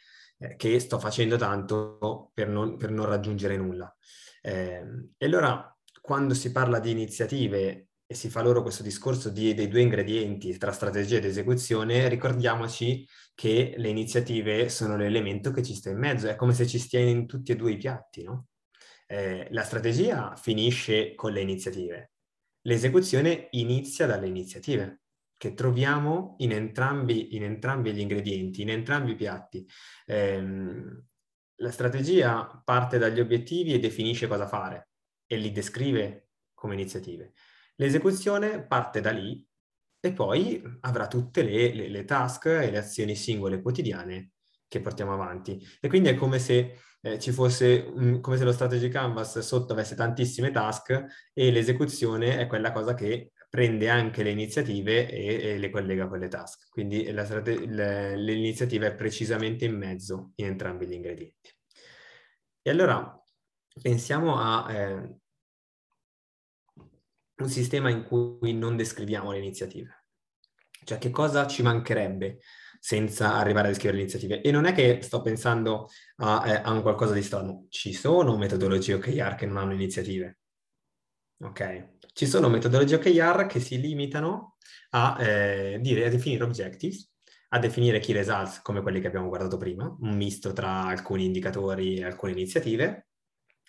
che sto facendo tanto per non raggiungere nulla. E allora quando si parla di iniziative e si fa loro questo discorso dei due ingredienti tra strategia ed esecuzione, ricordiamoci che le iniziative sono l'elemento che ci sta in mezzo, è come se ci stia in tutti e due i piatti, no? La strategia finisce con le iniziative, l'esecuzione inizia dalle iniziative che troviamo in entrambi gli ingredienti, in entrambi i piatti. La strategia parte dagli obiettivi e definisce cosa fare e li descrive come iniziative. L'esecuzione parte da lì e poi avrà tutte le task e le azioni singole quotidiane che portiamo avanti. E quindi è come se ci fosse, come se lo strategy canvas sotto avesse tantissime task e l'esecuzione è quella cosa che prende anche le iniziative e le collega con le task. Quindi l'iniziativa è precisamente in mezzo in entrambi gli ingredienti. E allora pensiamo a... un sistema in cui non descriviamo le iniziative. Cioè, che cosa ci mancherebbe senza arrivare a descrivere le iniziative? E non è che sto pensando a un qualcosa di strano. Ci sono metodologie OKR che non hanno iniziative. Ok? Ci sono metodologie OKR che si limitano a definire objectives, a definire key results come quelli che abbiamo guardato prima, un misto tra alcuni indicatori e alcune iniziative,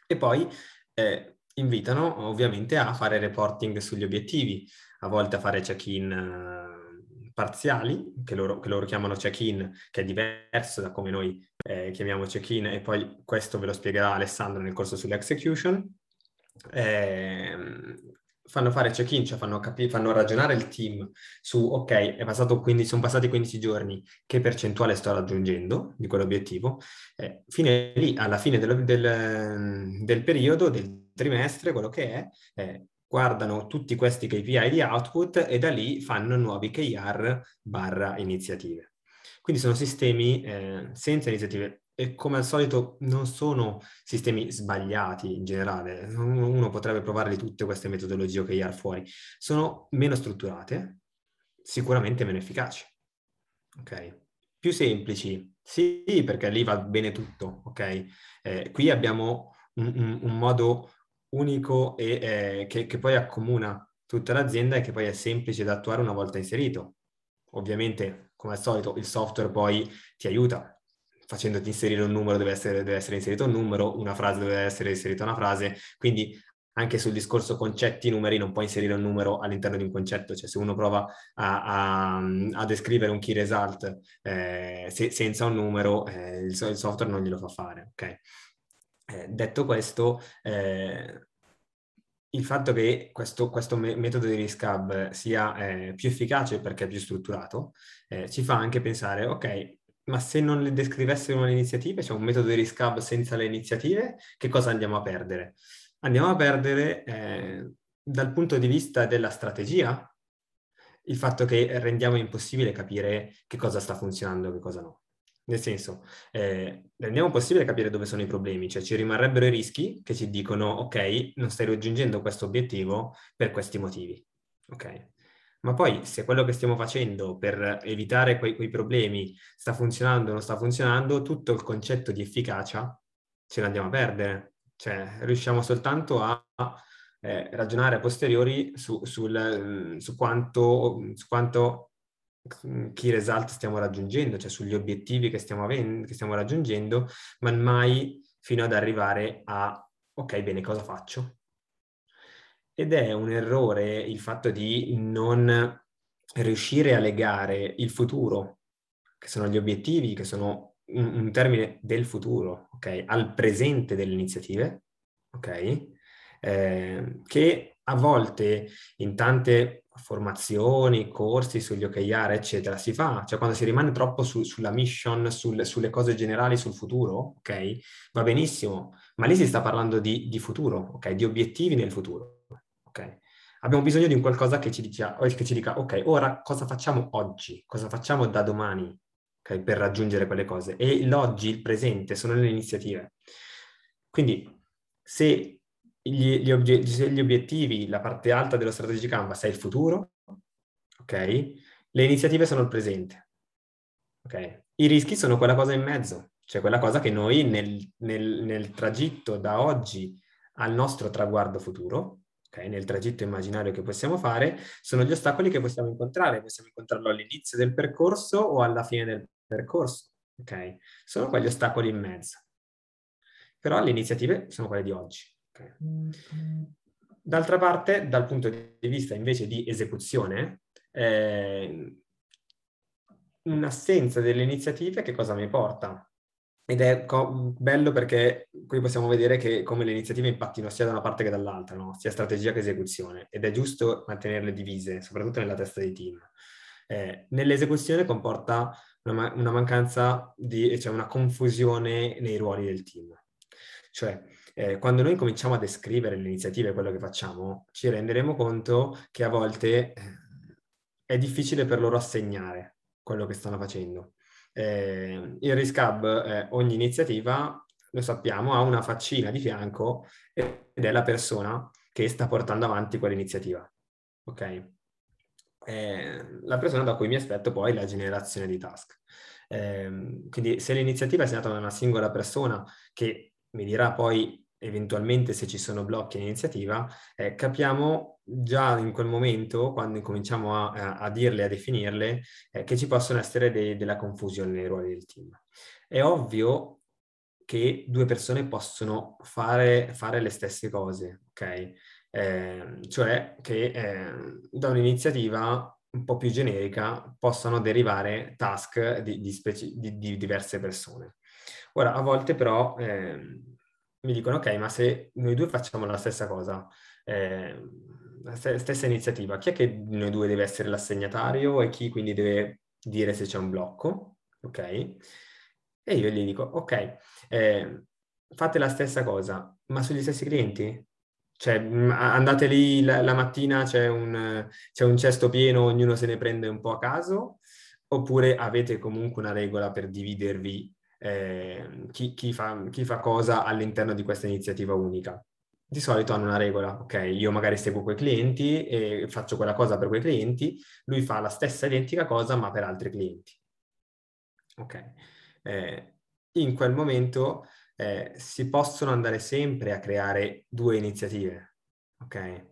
e poi... invitano ovviamente a fare reporting sugli obiettivi, a volte a fare check-in parziali, che loro chiamano check-in, che è diverso da come noi chiamiamo check-in, e poi questo ve lo spiegherà Alessandro nel corso sull'execution. Fanno fare check-in, cioè fanno ragionare il team su, ok, sono passati 15 giorni, che percentuale sto raggiungendo di quell'obiettivo? Fine lì, alla fine del periodo, del trimestre, quello che è, guardano tutti questi KPI di output e da lì fanno nuovi KR / iniziative. Quindi sono sistemi senza iniziative e, come al solito, non sono sistemi sbagliati in generale. Uno potrebbe provarli tutte queste metodologie OKR fuori. Sono meno strutturate, sicuramente meno efficaci. Ok? Più semplici, sì, perché lì va bene tutto. Ok? Qui abbiamo un modo unico che poi accomuna tutta l'azienda e che poi è semplice da attuare una volta inserito. Ovviamente, come al solito, il software poi ti aiuta, facendoti inserire un numero deve essere inserito un numero, una frase deve essere inserita una frase, quindi anche sul discorso concetti, numeri, non puoi inserire un numero all'interno di un concetto, cioè se uno prova a descrivere un key result senza un numero, il software non glielo fa fare, ok? Detto questo, il fatto che questo metodo di RISC-Hub sia più efficace perché è più strutturato, ci fa anche pensare, ok, ma se non le descrivessimo le iniziative, cioè un metodo di RISC-Hub senza le iniziative, che cosa andiamo a perdere? Andiamo a perdere, dal punto di vista della strategia, il fatto che rendiamo impossibile capire che cosa sta funzionando e che cosa no. Nel senso, rendiamo possibile capire dove sono i problemi, cioè ci rimarrebbero i rischi che ci dicono, ok, non stai raggiungendo questo obiettivo per questi motivi, ok? Ma poi se quello che stiamo facendo per evitare quei problemi sta funzionando o non sta funzionando, tutto il concetto di efficacia ce lo andiamo a perdere, cioè riusciamo soltanto a ragionare a posteriori su quanto key result stiamo raggiungendo, cioè sugli obiettivi che stiamo raggiungendo, ma mai fino ad arrivare a, ok, bene, cosa faccio? Ed è un errore il fatto di non riuscire a legare il futuro, che sono gli obiettivi, che sono un termine del futuro, ok, al presente delle iniziative, ok, che a volte in tante formazioni, corsi sugli OKR, eccetera, si fa, cioè quando si rimane troppo sulla mission, sulle cose generali, sul futuro, ok? Va benissimo, ma lì si sta parlando di futuro, ok? Di obiettivi nel futuro, ok? Abbiamo bisogno di un qualcosa che ci dica, ok, ora cosa facciamo oggi? Cosa facciamo da domani, ok? Per raggiungere quelle cose. E l'oggi, il presente, sono le iniziative. Quindi se gli obiettivi, la parte alta dello strategic canvas è il futuro, ok? Le iniziative sono il presente, ok? I rischi sono quella cosa in mezzo, cioè quella cosa che noi nel tragitto da oggi al nostro traguardo futuro, okay, nel tragitto immaginario che possiamo fare, sono gli ostacoli che possiamo incontrare. Possiamo incontrarlo all'inizio del percorso o alla fine del percorso, ok? Sono quegli ostacoli in mezzo. Però le iniziative sono quelle di oggi. Okay. D'altra parte, dal punto di vista invece di esecuzione, un'assenza delle iniziative che cosa mi porta? Ed è bello perché qui possiamo vedere che come le iniziative impattino sia da una parte che dall'altra, no? Sia strategia che esecuzione, ed è giusto mantenerle divise, soprattutto nella testa dei team. Nell'esecuzione comporta una mancanza di, cioè una confusione nei ruoli del team. Cioè, quando noi cominciamo a descrivere le iniziative e quello che facciamo, ci renderemo conto che a volte è difficile per loro assegnare quello che stanno facendo. Il Risk Hub, ogni iniziativa, lo sappiamo, ha una faccina di fianco ed è la persona che sta portando avanti quell'iniziativa, ok? La persona da cui mi aspetto poi la generazione di task. Quindi se l'iniziativa è segnata da una singola persona che mi dirà poi eventualmente se ci sono blocchi in iniziativa, capiamo già in quel momento, quando cominciamo a dirle, a definirle, che ci possono essere della confusione nei ruoli del team. È ovvio che due persone possono fare le stesse cose, ok? Cioè che da un'iniziativa un po' più generica possano derivare task di diverse persone. Ora, a volte però mi dicono, ok, ma se noi due facciamo la stessa cosa, la stessa iniziativa, chi è che noi due deve essere l'assegnatario e chi quindi deve dire se c'è un blocco, ok? E io gli dico, ok, fate la stessa cosa, ma sugli stessi clienti? Cioè, andate lì la mattina, c'è un cesto pieno, ognuno se ne prende un po' a caso, oppure avete comunque una regola per dividervi chi fa cosa all'interno di questa iniziativa unica? Di solito hanno una regola, ok, io magari seguo quei clienti e faccio quella cosa per quei clienti, lui fa la stessa identica cosa ma per altri clienti, ok? In quel momento si possono andare sempre a creare due iniziative, ok?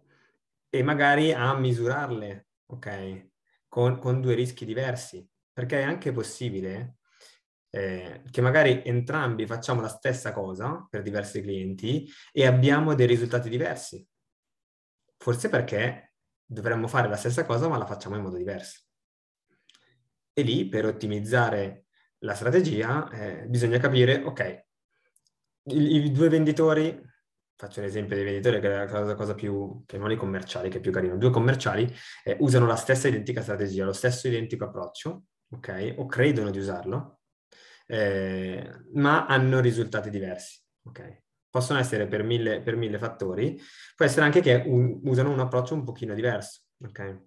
E magari a misurarle, ok? Con due rischi diversi, perché è anche possibile che magari entrambi facciamo la stessa cosa per diversi clienti e abbiamo dei risultati diversi. Forse perché dovremmo fare la stessa cosa ma la facciamo in modo diverso. E lì, per ottimizzare la strategia, bisogna capire, ok, i due venditori, faccio un esempio dei venditori che è la cosa più, chiamiamoli commerciali, che è più carino, due commerciali usano la stessa identica strategia, lo stesso identico approccio, ok? O credono di usarlo, ma hanno risultati diversi, ok? Possono essere per mille fattori, può essere anche che usano un approccio un pochino diverso, ok?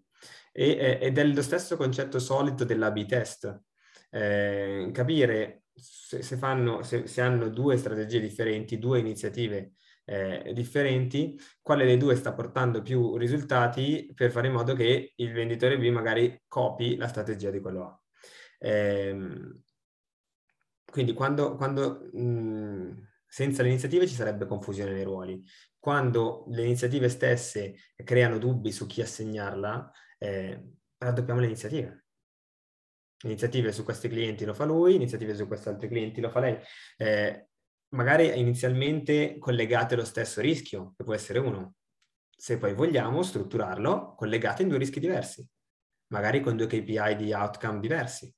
Ed è lo stesso concetto solito dell'A/B test, capire se hanno due strategie differenti, due iniziative differenti, quale dei due sta portando più risultati per fare in modo che il venditore B magari copi la strategia di quello A. Quindi quando senza le iniziative ci sarebbe confusione nei ruoli, quando le iniziative stesse creano dubbi su chi assegnarla, raddoppiamo le iniziative. Iniziative su questi clienti lo fa lui, iniziative su questi altri clienti lo fa lei. Magari inizialmente collegate lo stesso rischio, che può essere uno. Se poi vogliamo strutturarlo, collegate in due rischi diversi, magari con due KPI di outcome diversi.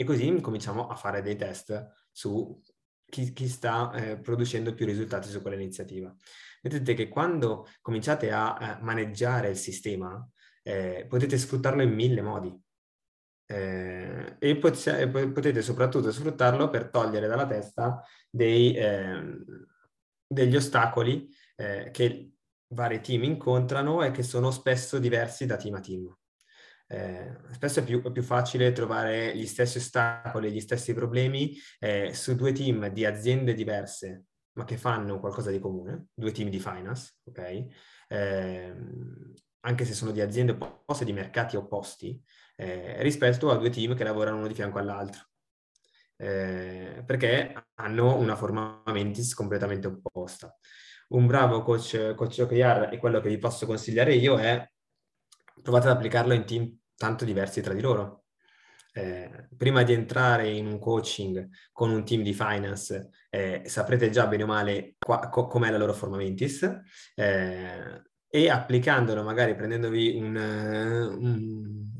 E così cominciamo a fare dei test su chi sta producendo più risultati su quell'iniziativa. Vedete che quando cominciate a maneggiare il sistema, potete sfruttarlo in mille modi. E potete soprattutto sfruttarlo per togliere dalla testa degli ostacoli che vari team incontrano e che sono spesso diversi da team a team. Spesso è più facile trovare gli stessi ostacoli, gli stessi problemi su due team di aziende diverse, ma che fanno qualcosa di comune, due team di finance, ok? Anche se sono di aziende opposte, di mercati opposti, rispetto a due team che lavorano uno di fianco all'altro, perché hanno una forma mentis completamente opposta. Un bravo coach OKR, e quello che vi posso consigliare io è: provate ad applicarlo in team tanto diversi tra di loro. Prima di entrare in un coaching con un team di finance, saprete già bene o male com'è la loro forma mentis, e applicandolo, magari prendendovi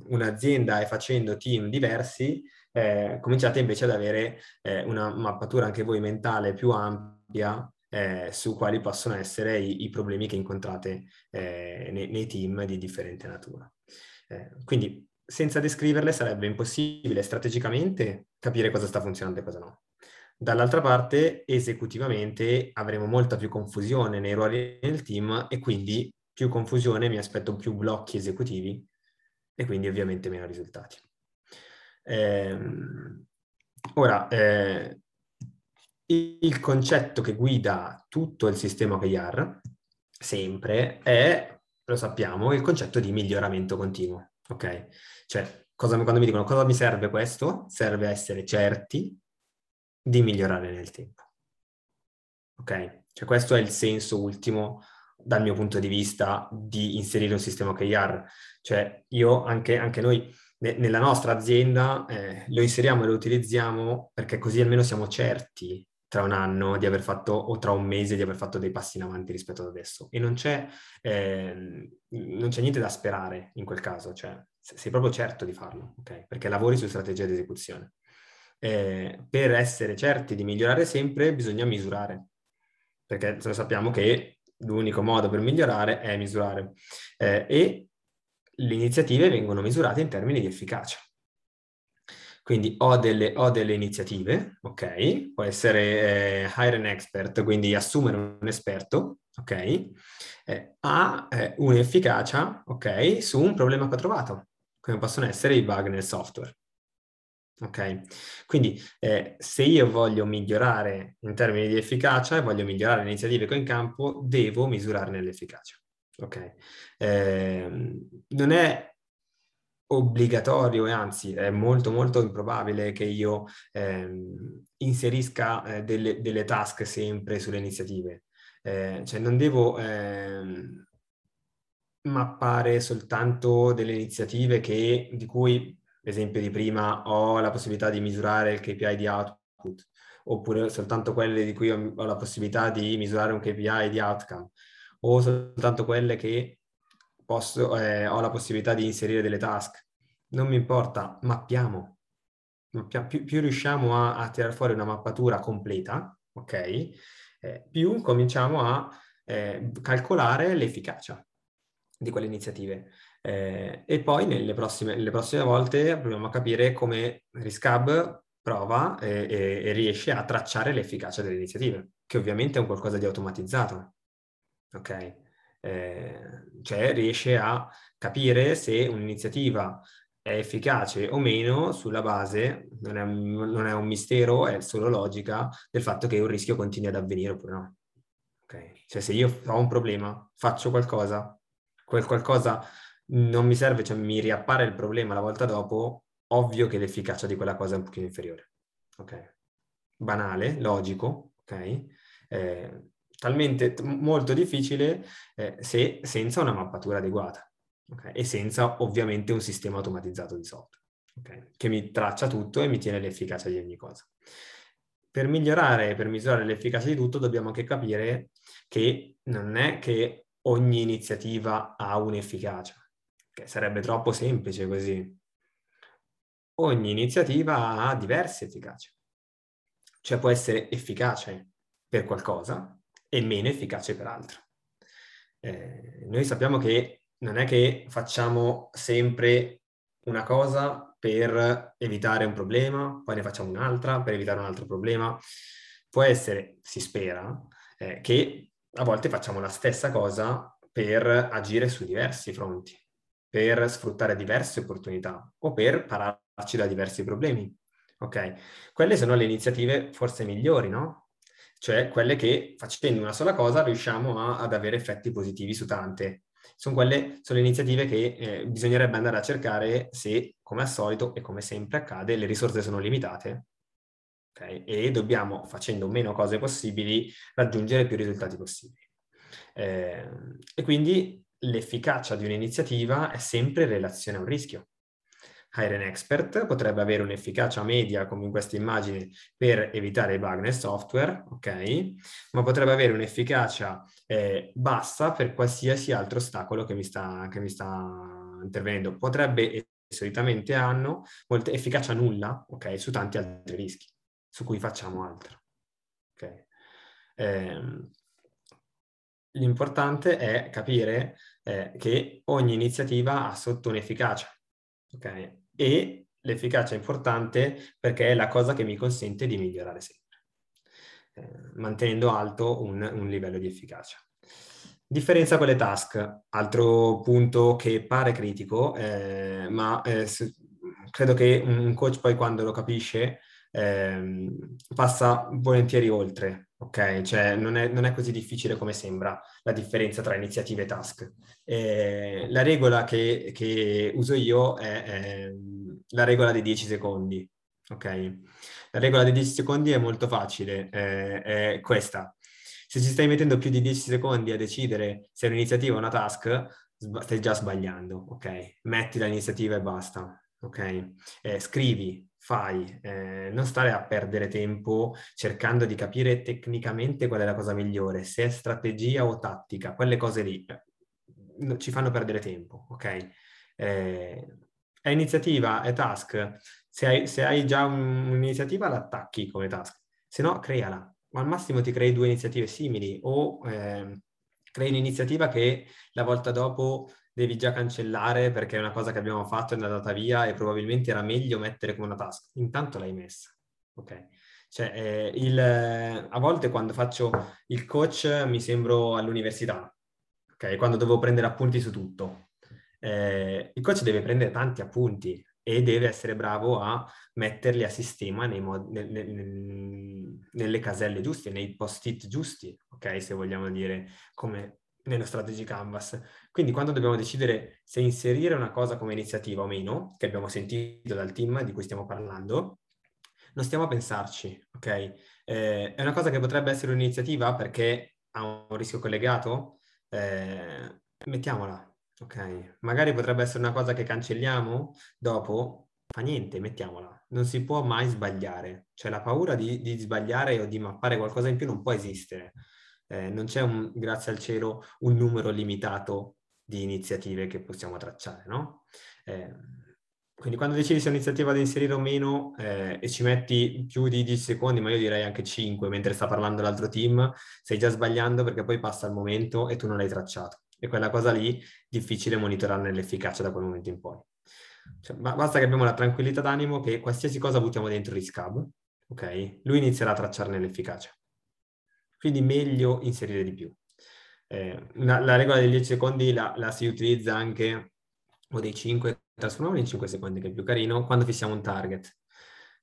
un'azienda e facendo team diversi, cominciate invece ad avere una mappatura anche voi mentale più ampia su quali possono essere i problemi che incontrate nei team di differente natura. Quindi senza descriverle sarebbe impossibile strategicamente capire cosa sta funzionando e cosa no. Dall'altra parte, esecutivamente avremo molta più confusione nei ruoli del team, e quindi più confusione, mi aspetto più blocchi esecutivi e quindi ovviamente meno risultati. Ora, il concetto che guida tutto il sistema OKR sempre è, lo sappiamo, il concetto di miglioramento continuo. Ok? Cioè, quando mi dicono cosa mi serve questo, serve a essere certi di migliorare nel tempo. Ok? Cioè, questo è il senso ultimo, dal mio punto di vista, di inserire un sistema OKR. Cioè, io, anche noi, nella nostra azienda, lo inseriamo e lo utilizziamo perché così almeno siamo certi tra un anno di aver fatto, o tra un mese di aver fatto dei passi in avanti rispetto ad adesso, e non c'è niente da sperare in quel caso, cioè sei proprio certo di farlo, ok? Perché lavori su strategia di esecuzione. Per essere certi di migliorare sempre bisogna misurare, perché sappiamo che l'unico modo per migliorare è misurare, e le iniziative vengono misurate in termini di efficacia. Quindi ho delle iniziative, ok? Può essere hire an expert, quindi assumere un esperto, ok? Ha un'efficacia, ok, su un problema che ho trovato, come possono essere i bug nel software, ok? Quindi se io voglio migliorare in termini di efficacia e voglio migliorare le iniziative che ho in campo, devo misurarne l'efficacia, ok? Non è obbligatorio, e anzi è molto molto improbabile che io inserisca delle task sempre sulle iniziative, cioè non devo mappare soltanto delle iniziative di cui, esempio di prima, ho la possibilità di misurare il KPI di output, oppure soltanto quelle di cui ho la possibilità di misurare un KPI di outcome, o soltanto quelle che ho la possibilità di inserire delle task. Non mi importa, mappiamo. Più riusciamo a tirar fuori una mappatura completa, ok? Più cominciamo a calcolare l'efficacia di quelle iniziative. E poi nelle prossime volte proviamo a capire come Riscab prova e riesce a tracciare l'efficacia delle iniziative, che ovviamente è un qualcosa di automatizzato, ok? Cioè riesce a capire se un'iniziativa è efficace o meno sulla base, non è un mistero, è solo logica, del fatto che un rischio continui ad avvenire oppure no. Okay? Cioè, se io ho un problema, faccio qualcosa, quel qualcosa non mi serve, cioè mi riappare il problema la volta dopo, ovvio che l'efficacia di quella cosa è un pochino inferiore. Okay? Banale, logico, ok? Talmente molto difficile se senza una mappatura adeguata, okay? E senza ovviamente un sistema automatizzato di software, okay? Che mi traccia tutto e mi tiene l'efficacia di ogni cosa. Per migliorare e per misurare l'efficacia di tutto dobbiamo anche capire che non è che ogni iniziativa ha un'efficacia, che sarebbe troppo semplice così. Ogni iniziativa ha diverse efficacia, cioè può essere efficace per qualcosa e meno efficace per altro. Noi sappiamo che non è che facciamo sempre una cosa per evitare un problema, poi ne facciamo un'altra per evitare un altro problema. Può essere, si spera, che a volte facciamo la stessa cosa per agire su diversi fronti, per sfruttare diverse opportunità o per pararci da diversi problemi. Ok? Quelle sono le iniziative forse migliori, no? cioè quelle che facendo una sola cosa riusciamo ad avere effetti positivi su tante. Sono le iniziative che bisognerebbe andare a cercare se, come al solito e come sempre accade, le risorse sono limitate, okay? E dobbiamo, facendo meno cose possibili, raggiungere più risultati possibili. E quindi l'efficacia di un'iniziativa è sempre in relazione a un rischio. Hire an Expert potrebbe avere un'efficacia media, come in questa immagine, per evitare i bug nel software, ok? Ma potrebbe avere un'efficacia bassa per qualsiasi altro ostacolo che mi sta intervenendo. Potrebbe, e solitamente hanno, molta efficacia nulla, ok? Su tanti altri rischi, su cui facciamo altro, ok? L'importante è capire che ogni iniziativa ha sotto un'efficacia, ok? E l'efficacia è importante perché è la cosa che mi consente di migliorare sempre, mantenendo alto un livello di efficacia. Differenza con le task, altro punto che pare critico, credo che un coach poi quando lo capisce passa volentieri oltre, ok? Cioè non è così difficile come sembra la differenza tra iniziative e task. La regola che uso io è la regola dei 10 secondi, ok? La regola dei 10 secondi è molto facile, è questa. Se ci stai mettendo più di 10 secondi a decidere se è un'iniziativa o una task, stai già sbagliando, ok? Metti l'iniziativa e basta, ok? Scrivi, fai, non stare a perdere tempo cercando di capire tecnicamente qual è la cosa migliore, se è strategia o tattica, quelle cose lì ci fanno perdere tempo, ok? È iniziativa, è task, se hai già un'iniziativa l'attacchi come task, se no creala, ma al massimo ti crei due iniziative simili o crei un'iniziativa che la volta dopo devi già cancellare perché è una cosa che abbiamo fatto, è andata via e probabilmente era meglio mettere come una task. Intanto l'hai messa, ok? Cioè, a volte quando faccio il coach mi sembro all'università, ok? Quando dovevo prendere appunti su tutto. Il coach deve prendere tanti appunti e deve essere bravo a metterli a sistema nelle caselle giuste, nei post-it giusti, ok? Se vogliamo dire come nello strategy canvas. Quindi quando dobbiamo decidere se inserire una cosa come iniziativa o meno, che abbiamo sentito dal team di cui stiamo parlando, non stiamo a pensarci, ok? È una cosa che potrebbe essere un'iniziativa perché ha un rischio collegato, mettiamola, ok? Magari potrebbe essere una cosa che cancelliamo dopo, fa niente, mettiamola. Non si può mai sbagliare, cioè la paura di sbagliare o di mappare qualcosa in più non può esistere. Non c'è, grazie al cielo, un numero limitato di iniziative che possiamo tracciare, no? Quindi quando decidi se un'iniziativa da inserire o meno e ci metti più di 10 secondi, ma io direi anche 5, mentre sta parlando l'altro team, stai già sbagliando perché poi passa il momento e tu non l'hai tracciato. E quella cosa lì, difficile monitorarne l'efficacia da quel momento in poi. Cioè, basta che abbiamo la tranquillità d'animo che qualsiasi cosa buttiamo dentro il scab, ok? Lui inizierà a tracciarne l'efficacia. Quindi meglio inserire di più. La regola dei 10 secondi la si utilizza anche, o dei 5, trasformiamola in 5 secondi che è più carino, quando fissiamo un target.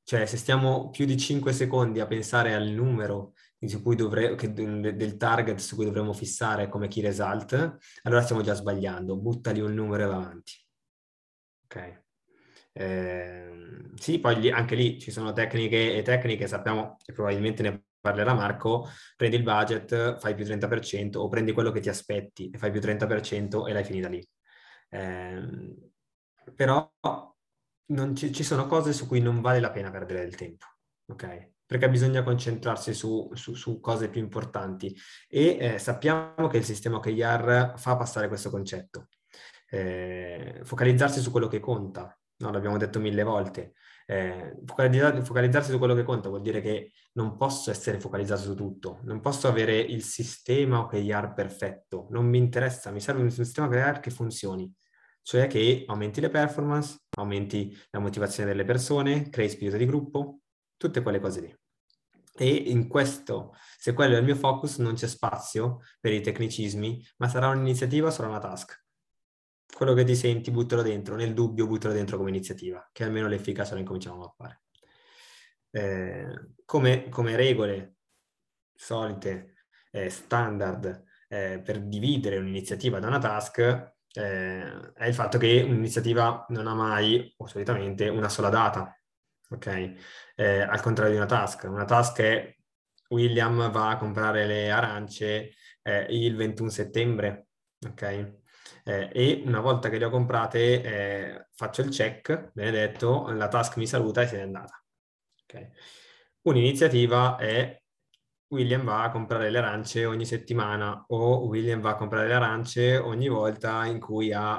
Cioè se stiamo più di 5 secondi a pensare al numero del target su cui dovremmo fissare come key result, allora stiamo già sbagliando, buttali un numero e va avanti. Ok. Sì, poi anche lì ci sono tecniche e tecniche, sappiamo che probabilmente ne parlerà Marco, prendi il budget, fai più 30%, o prendi quello che ti aspetti e fai più 30% e l'hai finita lì. Però ci sono cose su cui non vale la pena perdere del tempo, ok? Perché bisogna concentrarsi su cose più importanti e sappiamo che il sistema OKR fa passare questo concetto. Focalizzarsi su quello che conta, no? L'abbiamo detto 1000 volte. Focalizzarsi su quello che conta vuol dire che non posso essere focalizzato su tutto, non posso avere il sistema OKR perfetto, non mi interessa, mi serve un sistema OKR che funzioni, cioè che aumenti le performance, aumenti la motivazione delle persone, crei spirito di gruppo, tutte quelle cose lì. E in questo, se quello è il mio focus, non c'è spazio per i tecnicismi, ma sarà un'iniziativa o sarà una task. Quello che ti senti buttalo dentro, nel dubbio buttalo dentro come iniziativa, che almeno l'efficacia la incominciamo a fare. Come regole, solite, standard, per dividere un'iniziativa da una task, è il fatto che un'iniziativa non ha mai, o solitamente, una sola data, ok? Al contrario di una task. Una task è William va a comprare le arance il 21 settembre, ok? E una volta che le ho comprate faccio il check, benedetto, la task mi saluta e se n'è andata. Okay. Un'iniziativa è William va a comprare le arance ogni settimana, o William va a comprare le arance ogni volta in cui ha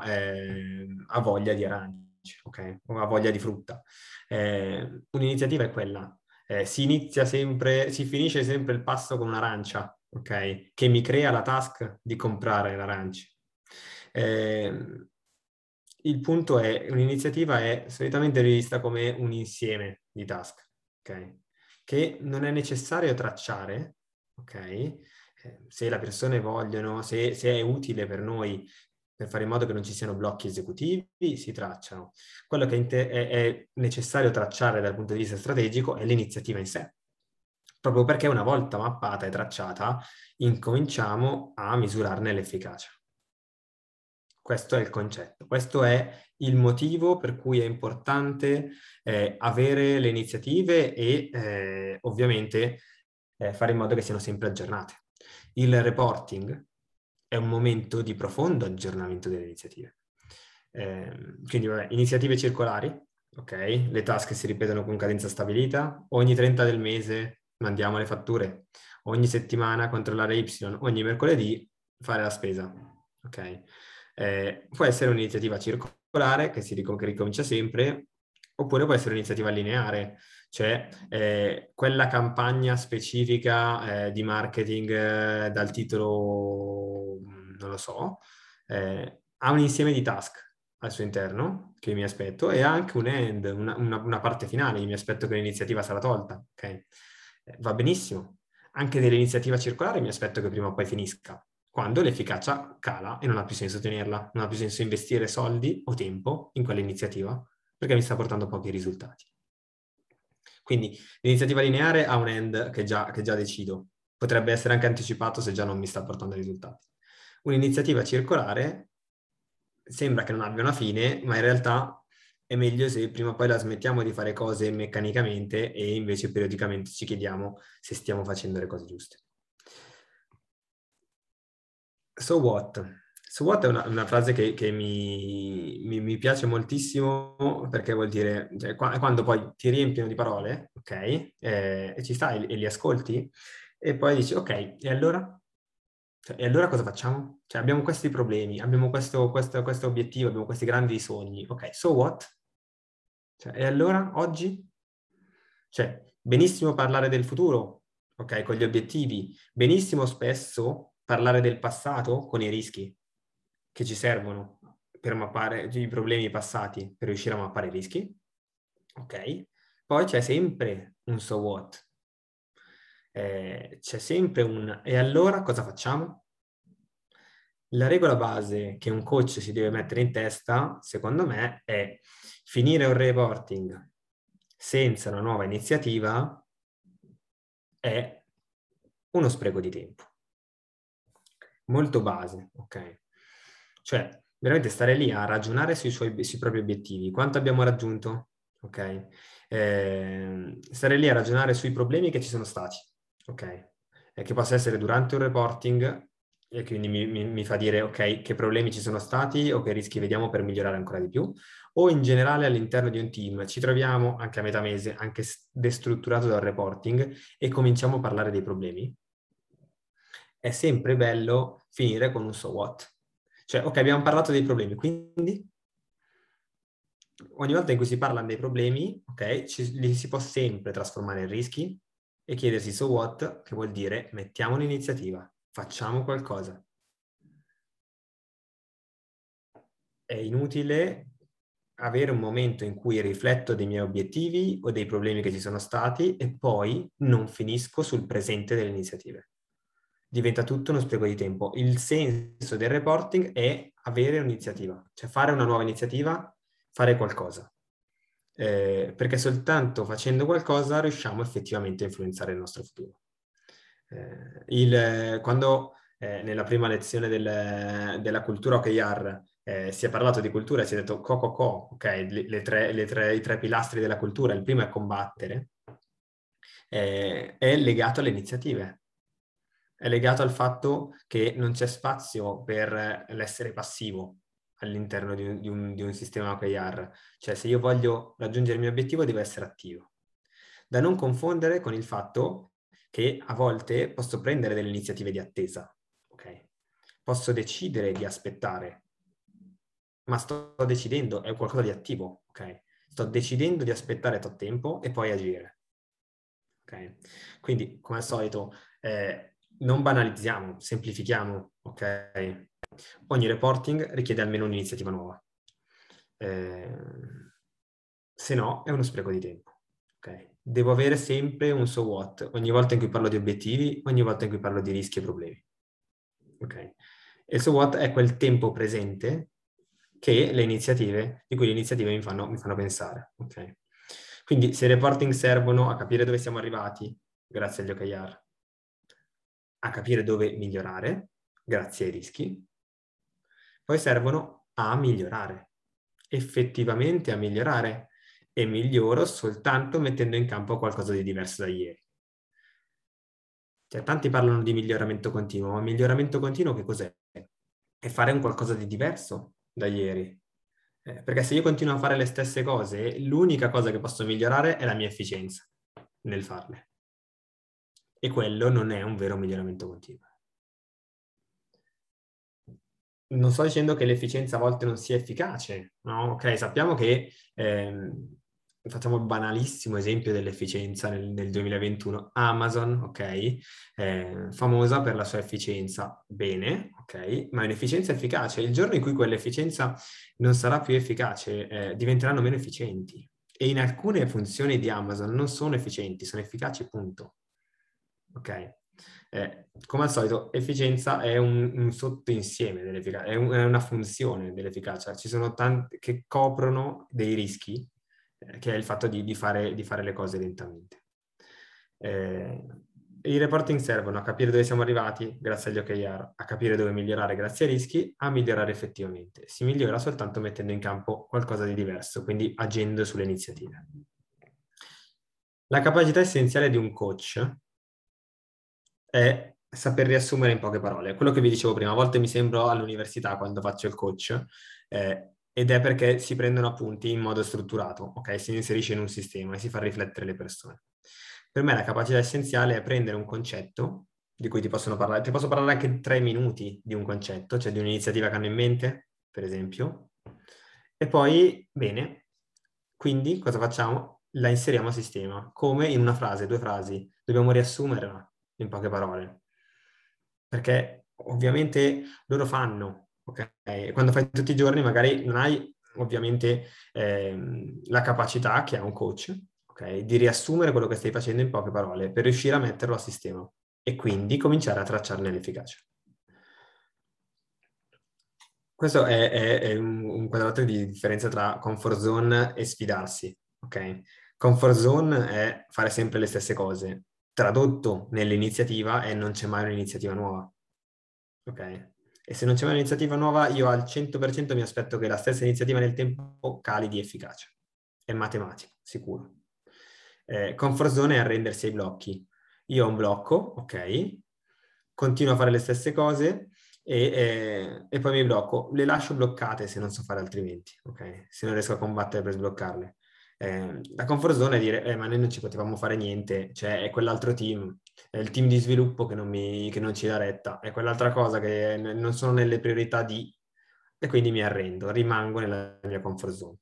voglia di arance, okay? O ha voglia di frutta. Un'iniziativa è quella. Si finisce sempre il passo con un'arancia, okay? Che mi crea la task di comprare l'arancia. Il punto è, un'iniziativa è solitamente rivista come un insieme di task, okay? Che non è necessario tracciare, okay? Se le persone vogliono, se è utile per noi, per fare in modo che non ci siano blocchi esecutivi, si tracciano. Quello che è necessario tracciare dal punto di vista strategico è l'iniziativa in sé, proprio perché una volta mappata e tracciata incominciamo a misurarne l'efficacia. Questo è il concetto, questo è il motivo per cui è importante avere le iniziative e ovviamente fare in modo che siano sempre aggiornate. Il reporting è un momento di profondo aggiornamento delle iniziative. Quindi vabbè, iniziative circolari, ok? Le task si ripetono con cadenza stabilita, ogni 30 del mese mandiamo le fatture, ogni settimana controllare Y, ogni mercoledì fare la spesa, ok? Può essere un'iniziativa circolare che che ricomincia sempre, oppure può essere un'iniziativa lineare, cioè quella campagna specifica di marketing dal titolo, non lo so, ha un insieme di task al suo interno che mi aspetto e ha anche un end, una parte finale, io mi aspetto che l'iniziativa sarà tolta, okay? Va benissimo. Anche dell'iniziativa circolare mi aspetto che prima o poi finisca, quando l'efficacia cala e non ha più senso tenerla, non ha più senso investire soldi o tempo in quell'iniziativa, perché mi sta portando pochi risultati. Quindi l'iniziativa lineare ha un end che già decido, potrebbe essere anche anticipato se già non mi sta portando risultati. Un'iniziativa circolare sembra che non abbia una fine, ma in realtà è meglio se prima o poi la smettiamo di fare cose meccanicamente e invece periodicamente ci chiediamo se stiamo facendo le cose giuste. So what? So what è una frase che mi piace moltissimo, perché vuol dire, cioè, quando poi ti riempiono di parole, ok? E ci stai e li ascolti e poi dici, ok, e allora? Cioè, e allora cosa facciamo? Cioè, abbiamo questi problemi, abbiamo questo obiettivo, abbiamo questi grandi sogni, ok, so what? Cioè, e allora, oggi? Cioè, benissimo parlare del futuro, ok, con gli obiettivi, benissimo spesso parlare del passato con i rischi che ci servono per mappare i problemi passati, per riuscire a mappare i rischi, ok? Poi c'è sempre un so what, c'è sempre un e allora cosa facciamo? La regola base che un coach si deve mettere in testa, secondo me, è finire un reporting senza una nuova iniziativa è uno spreco di tempo. Molto base, ok? Cioè, veramente stare lì a ragionare sui propri obiettivi. Quanto abbiamo raggiunto? Ok? Stare lì a ragionare sui problemi che ci sono stati, ok? Che possa essere durante un reporting, e quindi mi fa dire, ok, che problemi ci sono stati o che rischi vediamo per migliorare ancora di più, o in generale all'interno di un team. Ci troviamo anche a metà mese, anche destrutturato dal reporting, e cominciamo a parlare dei problemi. È sempre bello finire con un so what. Cioè, ok, abbiamo parlato dei problemi, quindi ogni volta in cui si parlano dei problemi, ok, li si può sempre trasformare in rischi e chiedersi so what, che vuol dire mettiamo un'iniziativa, facciamo qualcosa. È inutile avere un momento in cui rifletto dei miei obiettivi o dei problemi che ci sono stati e poi non finisco sul presente delle iniziative. Diventa tutto uno spreco di tempo. Il senso del reporting è avere un'iniziativa, cioè fare una nuova iniziativa, fare qualcosa. Perché soltanto facendo qualcosa riusciamo effettivamente a influenzare il nostro futuro. Quando nella prima lezione della cultura OKR si è parlato di cultura e si è detto ok, i tre pilastri della cultura, il primo è combattere, è legato alle iniziative, è legato al fatto che non c'è spazio per l'essere passivo all'interno di un sistema OKR, cioè se io voglio raggiungere il mio obiettivo devo essere attivo, da non confondere con il fatto che a volte posso prendere delle iniziative di attesa, ok? Posso decidere di aspettare, ma sto decidendo, è qualcosa di attivo, ok? Sto decidendo di aspettare tot tempo e poi agire, ok? Quindi, come al solito, non banalizziamo, semplifichiamo, ok? Ogni reporting richiede almeno un'iniziativa nuova, se no è uno spreco di tempo. Okay. Devo avere sempre un so what, ogni volta in cui parlo di obiettivi, ogni volta in cui parlo di rischi e problemi. Okay. E il so what è quel tempo presente di cui le iniziative mi fanno pensare. Okay. Quindi se i reporting servono a capire dove siamo arrivati, grazie agli OKR, a capire dove migliorare, grazie ai rischi, poi servono a migliorare, effettivamente a migliorare, e miglioro soltanto mettendo in campo qualcosa di diverso da ieri. Cioè, tanti parlano di miglioramento continuo, ma miglioramento continuo che cos'è? È fare un qualcosa di diverso da ieri. Perché se io continuo a fare le stesse cose, l'unica cosa che posso migliorare è la mia efficienza nel farle. E quello non è un vero miglioramento continuo. Non sto dicendo che l'efficienza a volte non sia efficace, no? Ok, sappiamo che... facciamo il banalissimo esempio dell'efficienza nel 2021. Amazon, ok, famosa per la sua efficienza, bene, ok, ma è un'efficienza efficace. Il giorno in cui quell'efficienza non sarà più efficace, diventeranno meno efficienti. E in alcune funzioni di Amazon non sono efficienti, sono efficaci, punto. Ok? Come al solito, efficienza è un sottoinsieme dell'efficacia, è una funzione dell'efficacia. Ci sono tanti che coprono dei rischi, che è il fatto di fare le cose lentamente. I reporting servono a capire dove siamo arrivati grazie agli OKR, a capire dove migliorare grazie ai rischi, a migliorare effettivamente. Si migliora soltanto mettendo in campo qualcosa di diverso, quindi agendo sulle iniziative. La capacità essenziale di un coach è saper riassumere in poche parole. Quello che vi dicevo prima, a volte mi sembro all'università quando faccio il coach, ed è perché si prendono appunti in modo strutturato, ok? Si inserisce in un sistema e si fa riflettere le persone. Per me la capacità essenziale è prendere un concetto di cui ti posso parlare anche 3 minuti di un concetto, cioè di un'iniziativa che hanno in mente, per esempio, e poi, bene, quindi cosa facciamo? La inseriamo a sistema, come in una frase, 2 frasi, dobbiamo riassumerla in poche parole, perché ovviamente loro fanno, ok? Quando fai tutti i giorni magari non hai ovviamente la capacità che ha un coach, ok? Di riassumere quello che stai facendo in poche parole per riuscire a metterlo a sistema e quindi cominciare a tracciarne l'efficacia. Questo è un quadrato di differenza tra comfort zone e sfidarsi, ok? Comfort zone è fare sempre le stesse cose, tradotto nell'iniziativa è non c'è mai un'iniziativa nuova, ok? E se non c'è mai un'iniziativa nuova, io al 100% mi aspetto che la stessa iniziativa nel tempo cali di efficacia. È matematico, sicuro. Comfort zone è arrendersi ai blocchi. Io ho un blocco, ok? Continuo a fare le stesse cose e poi mi blocco. Le lascio bloccate se non so fare altrimenti, ok? Se non riesco a combattere per sbloccarle. La comfort zone è dire ma noi non ci potevamo fare niente, cioè è quell'altro team, è il team di sviluppo che non ci dà retta, è quell'altra cosa che non sono nelle priorità di, e quindi mi arrendo, rimango nella mia comfort zone.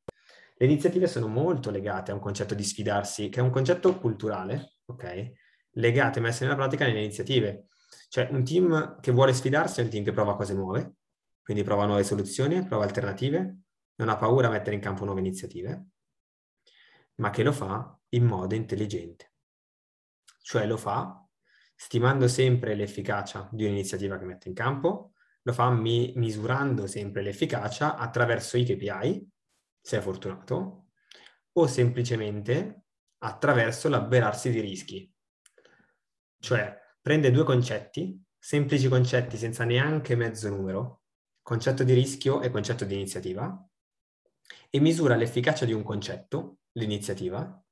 Le iniziative sono molto legate a un concetto di sfidarsi, che è un concetto culturale, ok? Legate, messe nella pratica nelle iniziative, cioè un team che vuole sfidarsi è un team che prova cose nuove, quindi prova nuove soluzioni, prova alternative, non ha paura a mettere in campo nuove iniziative, ma che lo fa in modo intelligente. Cioè lo fa stimando sempre l'efficacia di un'iniziativa che mette in campo, lo fa misurando sempre l'efficacia attraverso i KPI, se è fortunato, o semplicemente attraverso l'avverarsi di rischi. Cioè prende due concetti, semplici concetti senza neanche mezzo numero, concetto di rischio e concetto di iniziativa, e misura l'efficacia di un concetto, l'iniziativa,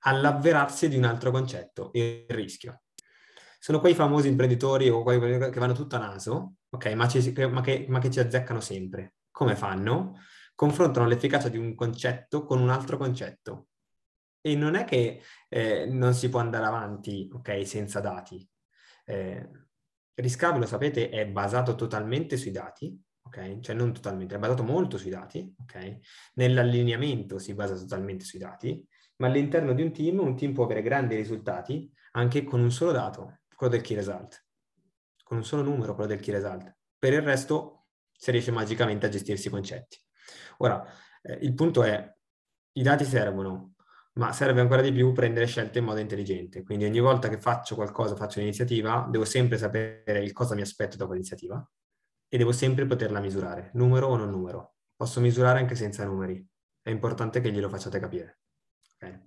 all'avverarsi di un altro concetto, il rischio. Sono quei famosi imprenditori o quelli che vanno tutto a naso, ok, ma che ci azzeccano sempre. Come fanno? Confrontano l'efficacia di un concetto con un altro concetto. E non è che non si può andare avanti, ok, senza dati. Riscavo, lo sapete, è basato totalmente sui dati, ok? Cioè non totalmente, è basato molto sui dati, ok? Nell'allineamento si basa totalmente sui dati, ma all'interno di un team può avere grandi risultati anche con un solo dato, quello del key result, con un solo numero, quello del key result. Per il resto si riesce magicamente a gestirsi i concetti. Ora, il punto è, i dati servono, ma serve ancora di più prendere scelte in modo intelligente. Quindi ogni volta che faccio qualcosa, faccio un'iniziativa, devo sempre sapere il cosa mi aspetto da quell'iniziativa e devo sempre poterla misurare, numero o non numero. Posso misurare anche senza numeri. È importante che glielo facciate capire. Okay.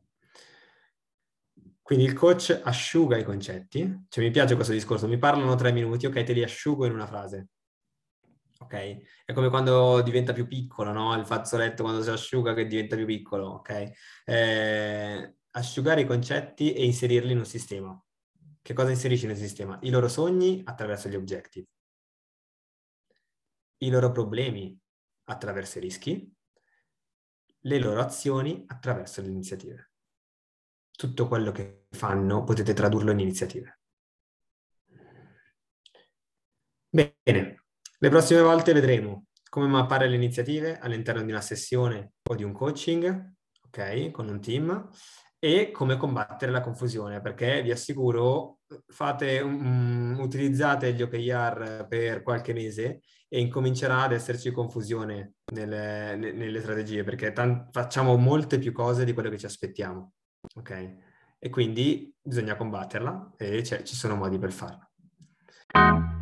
Quindi il coach asciuga i concetti. Cioè mi piace questo discorso, mi parlano 3 minuti, ok, te li asciugo in una frase. Okay. È come quando diventa più piccolo, no? Il fazzoletto quando si asciuga che diventa più piccolo, ok? Asciugare i concetti e inserirli in un sistema. Che cosa inserisci nel sistema? I loro sogni attraverso gli objective, i loro problemi attraverso i rischi, le loro azioni attraverso le iniziative. Tutto quello che fanno potete tradurlo in iniziative. Bene. Le prossime volte vedremo come mappare le iniziative all'interno di una sessione o di un coaching, ok, con un team, e come combattere la confusione, perché vi assicuro, utilizzate gli OKR per qualche mese e incomincerà ad esserci confusione nelle strategie, perché facciamo molte più cose di quello che ci aspettiamo, ok? E quindi bisogna combatterla e ci sono modi per farlo.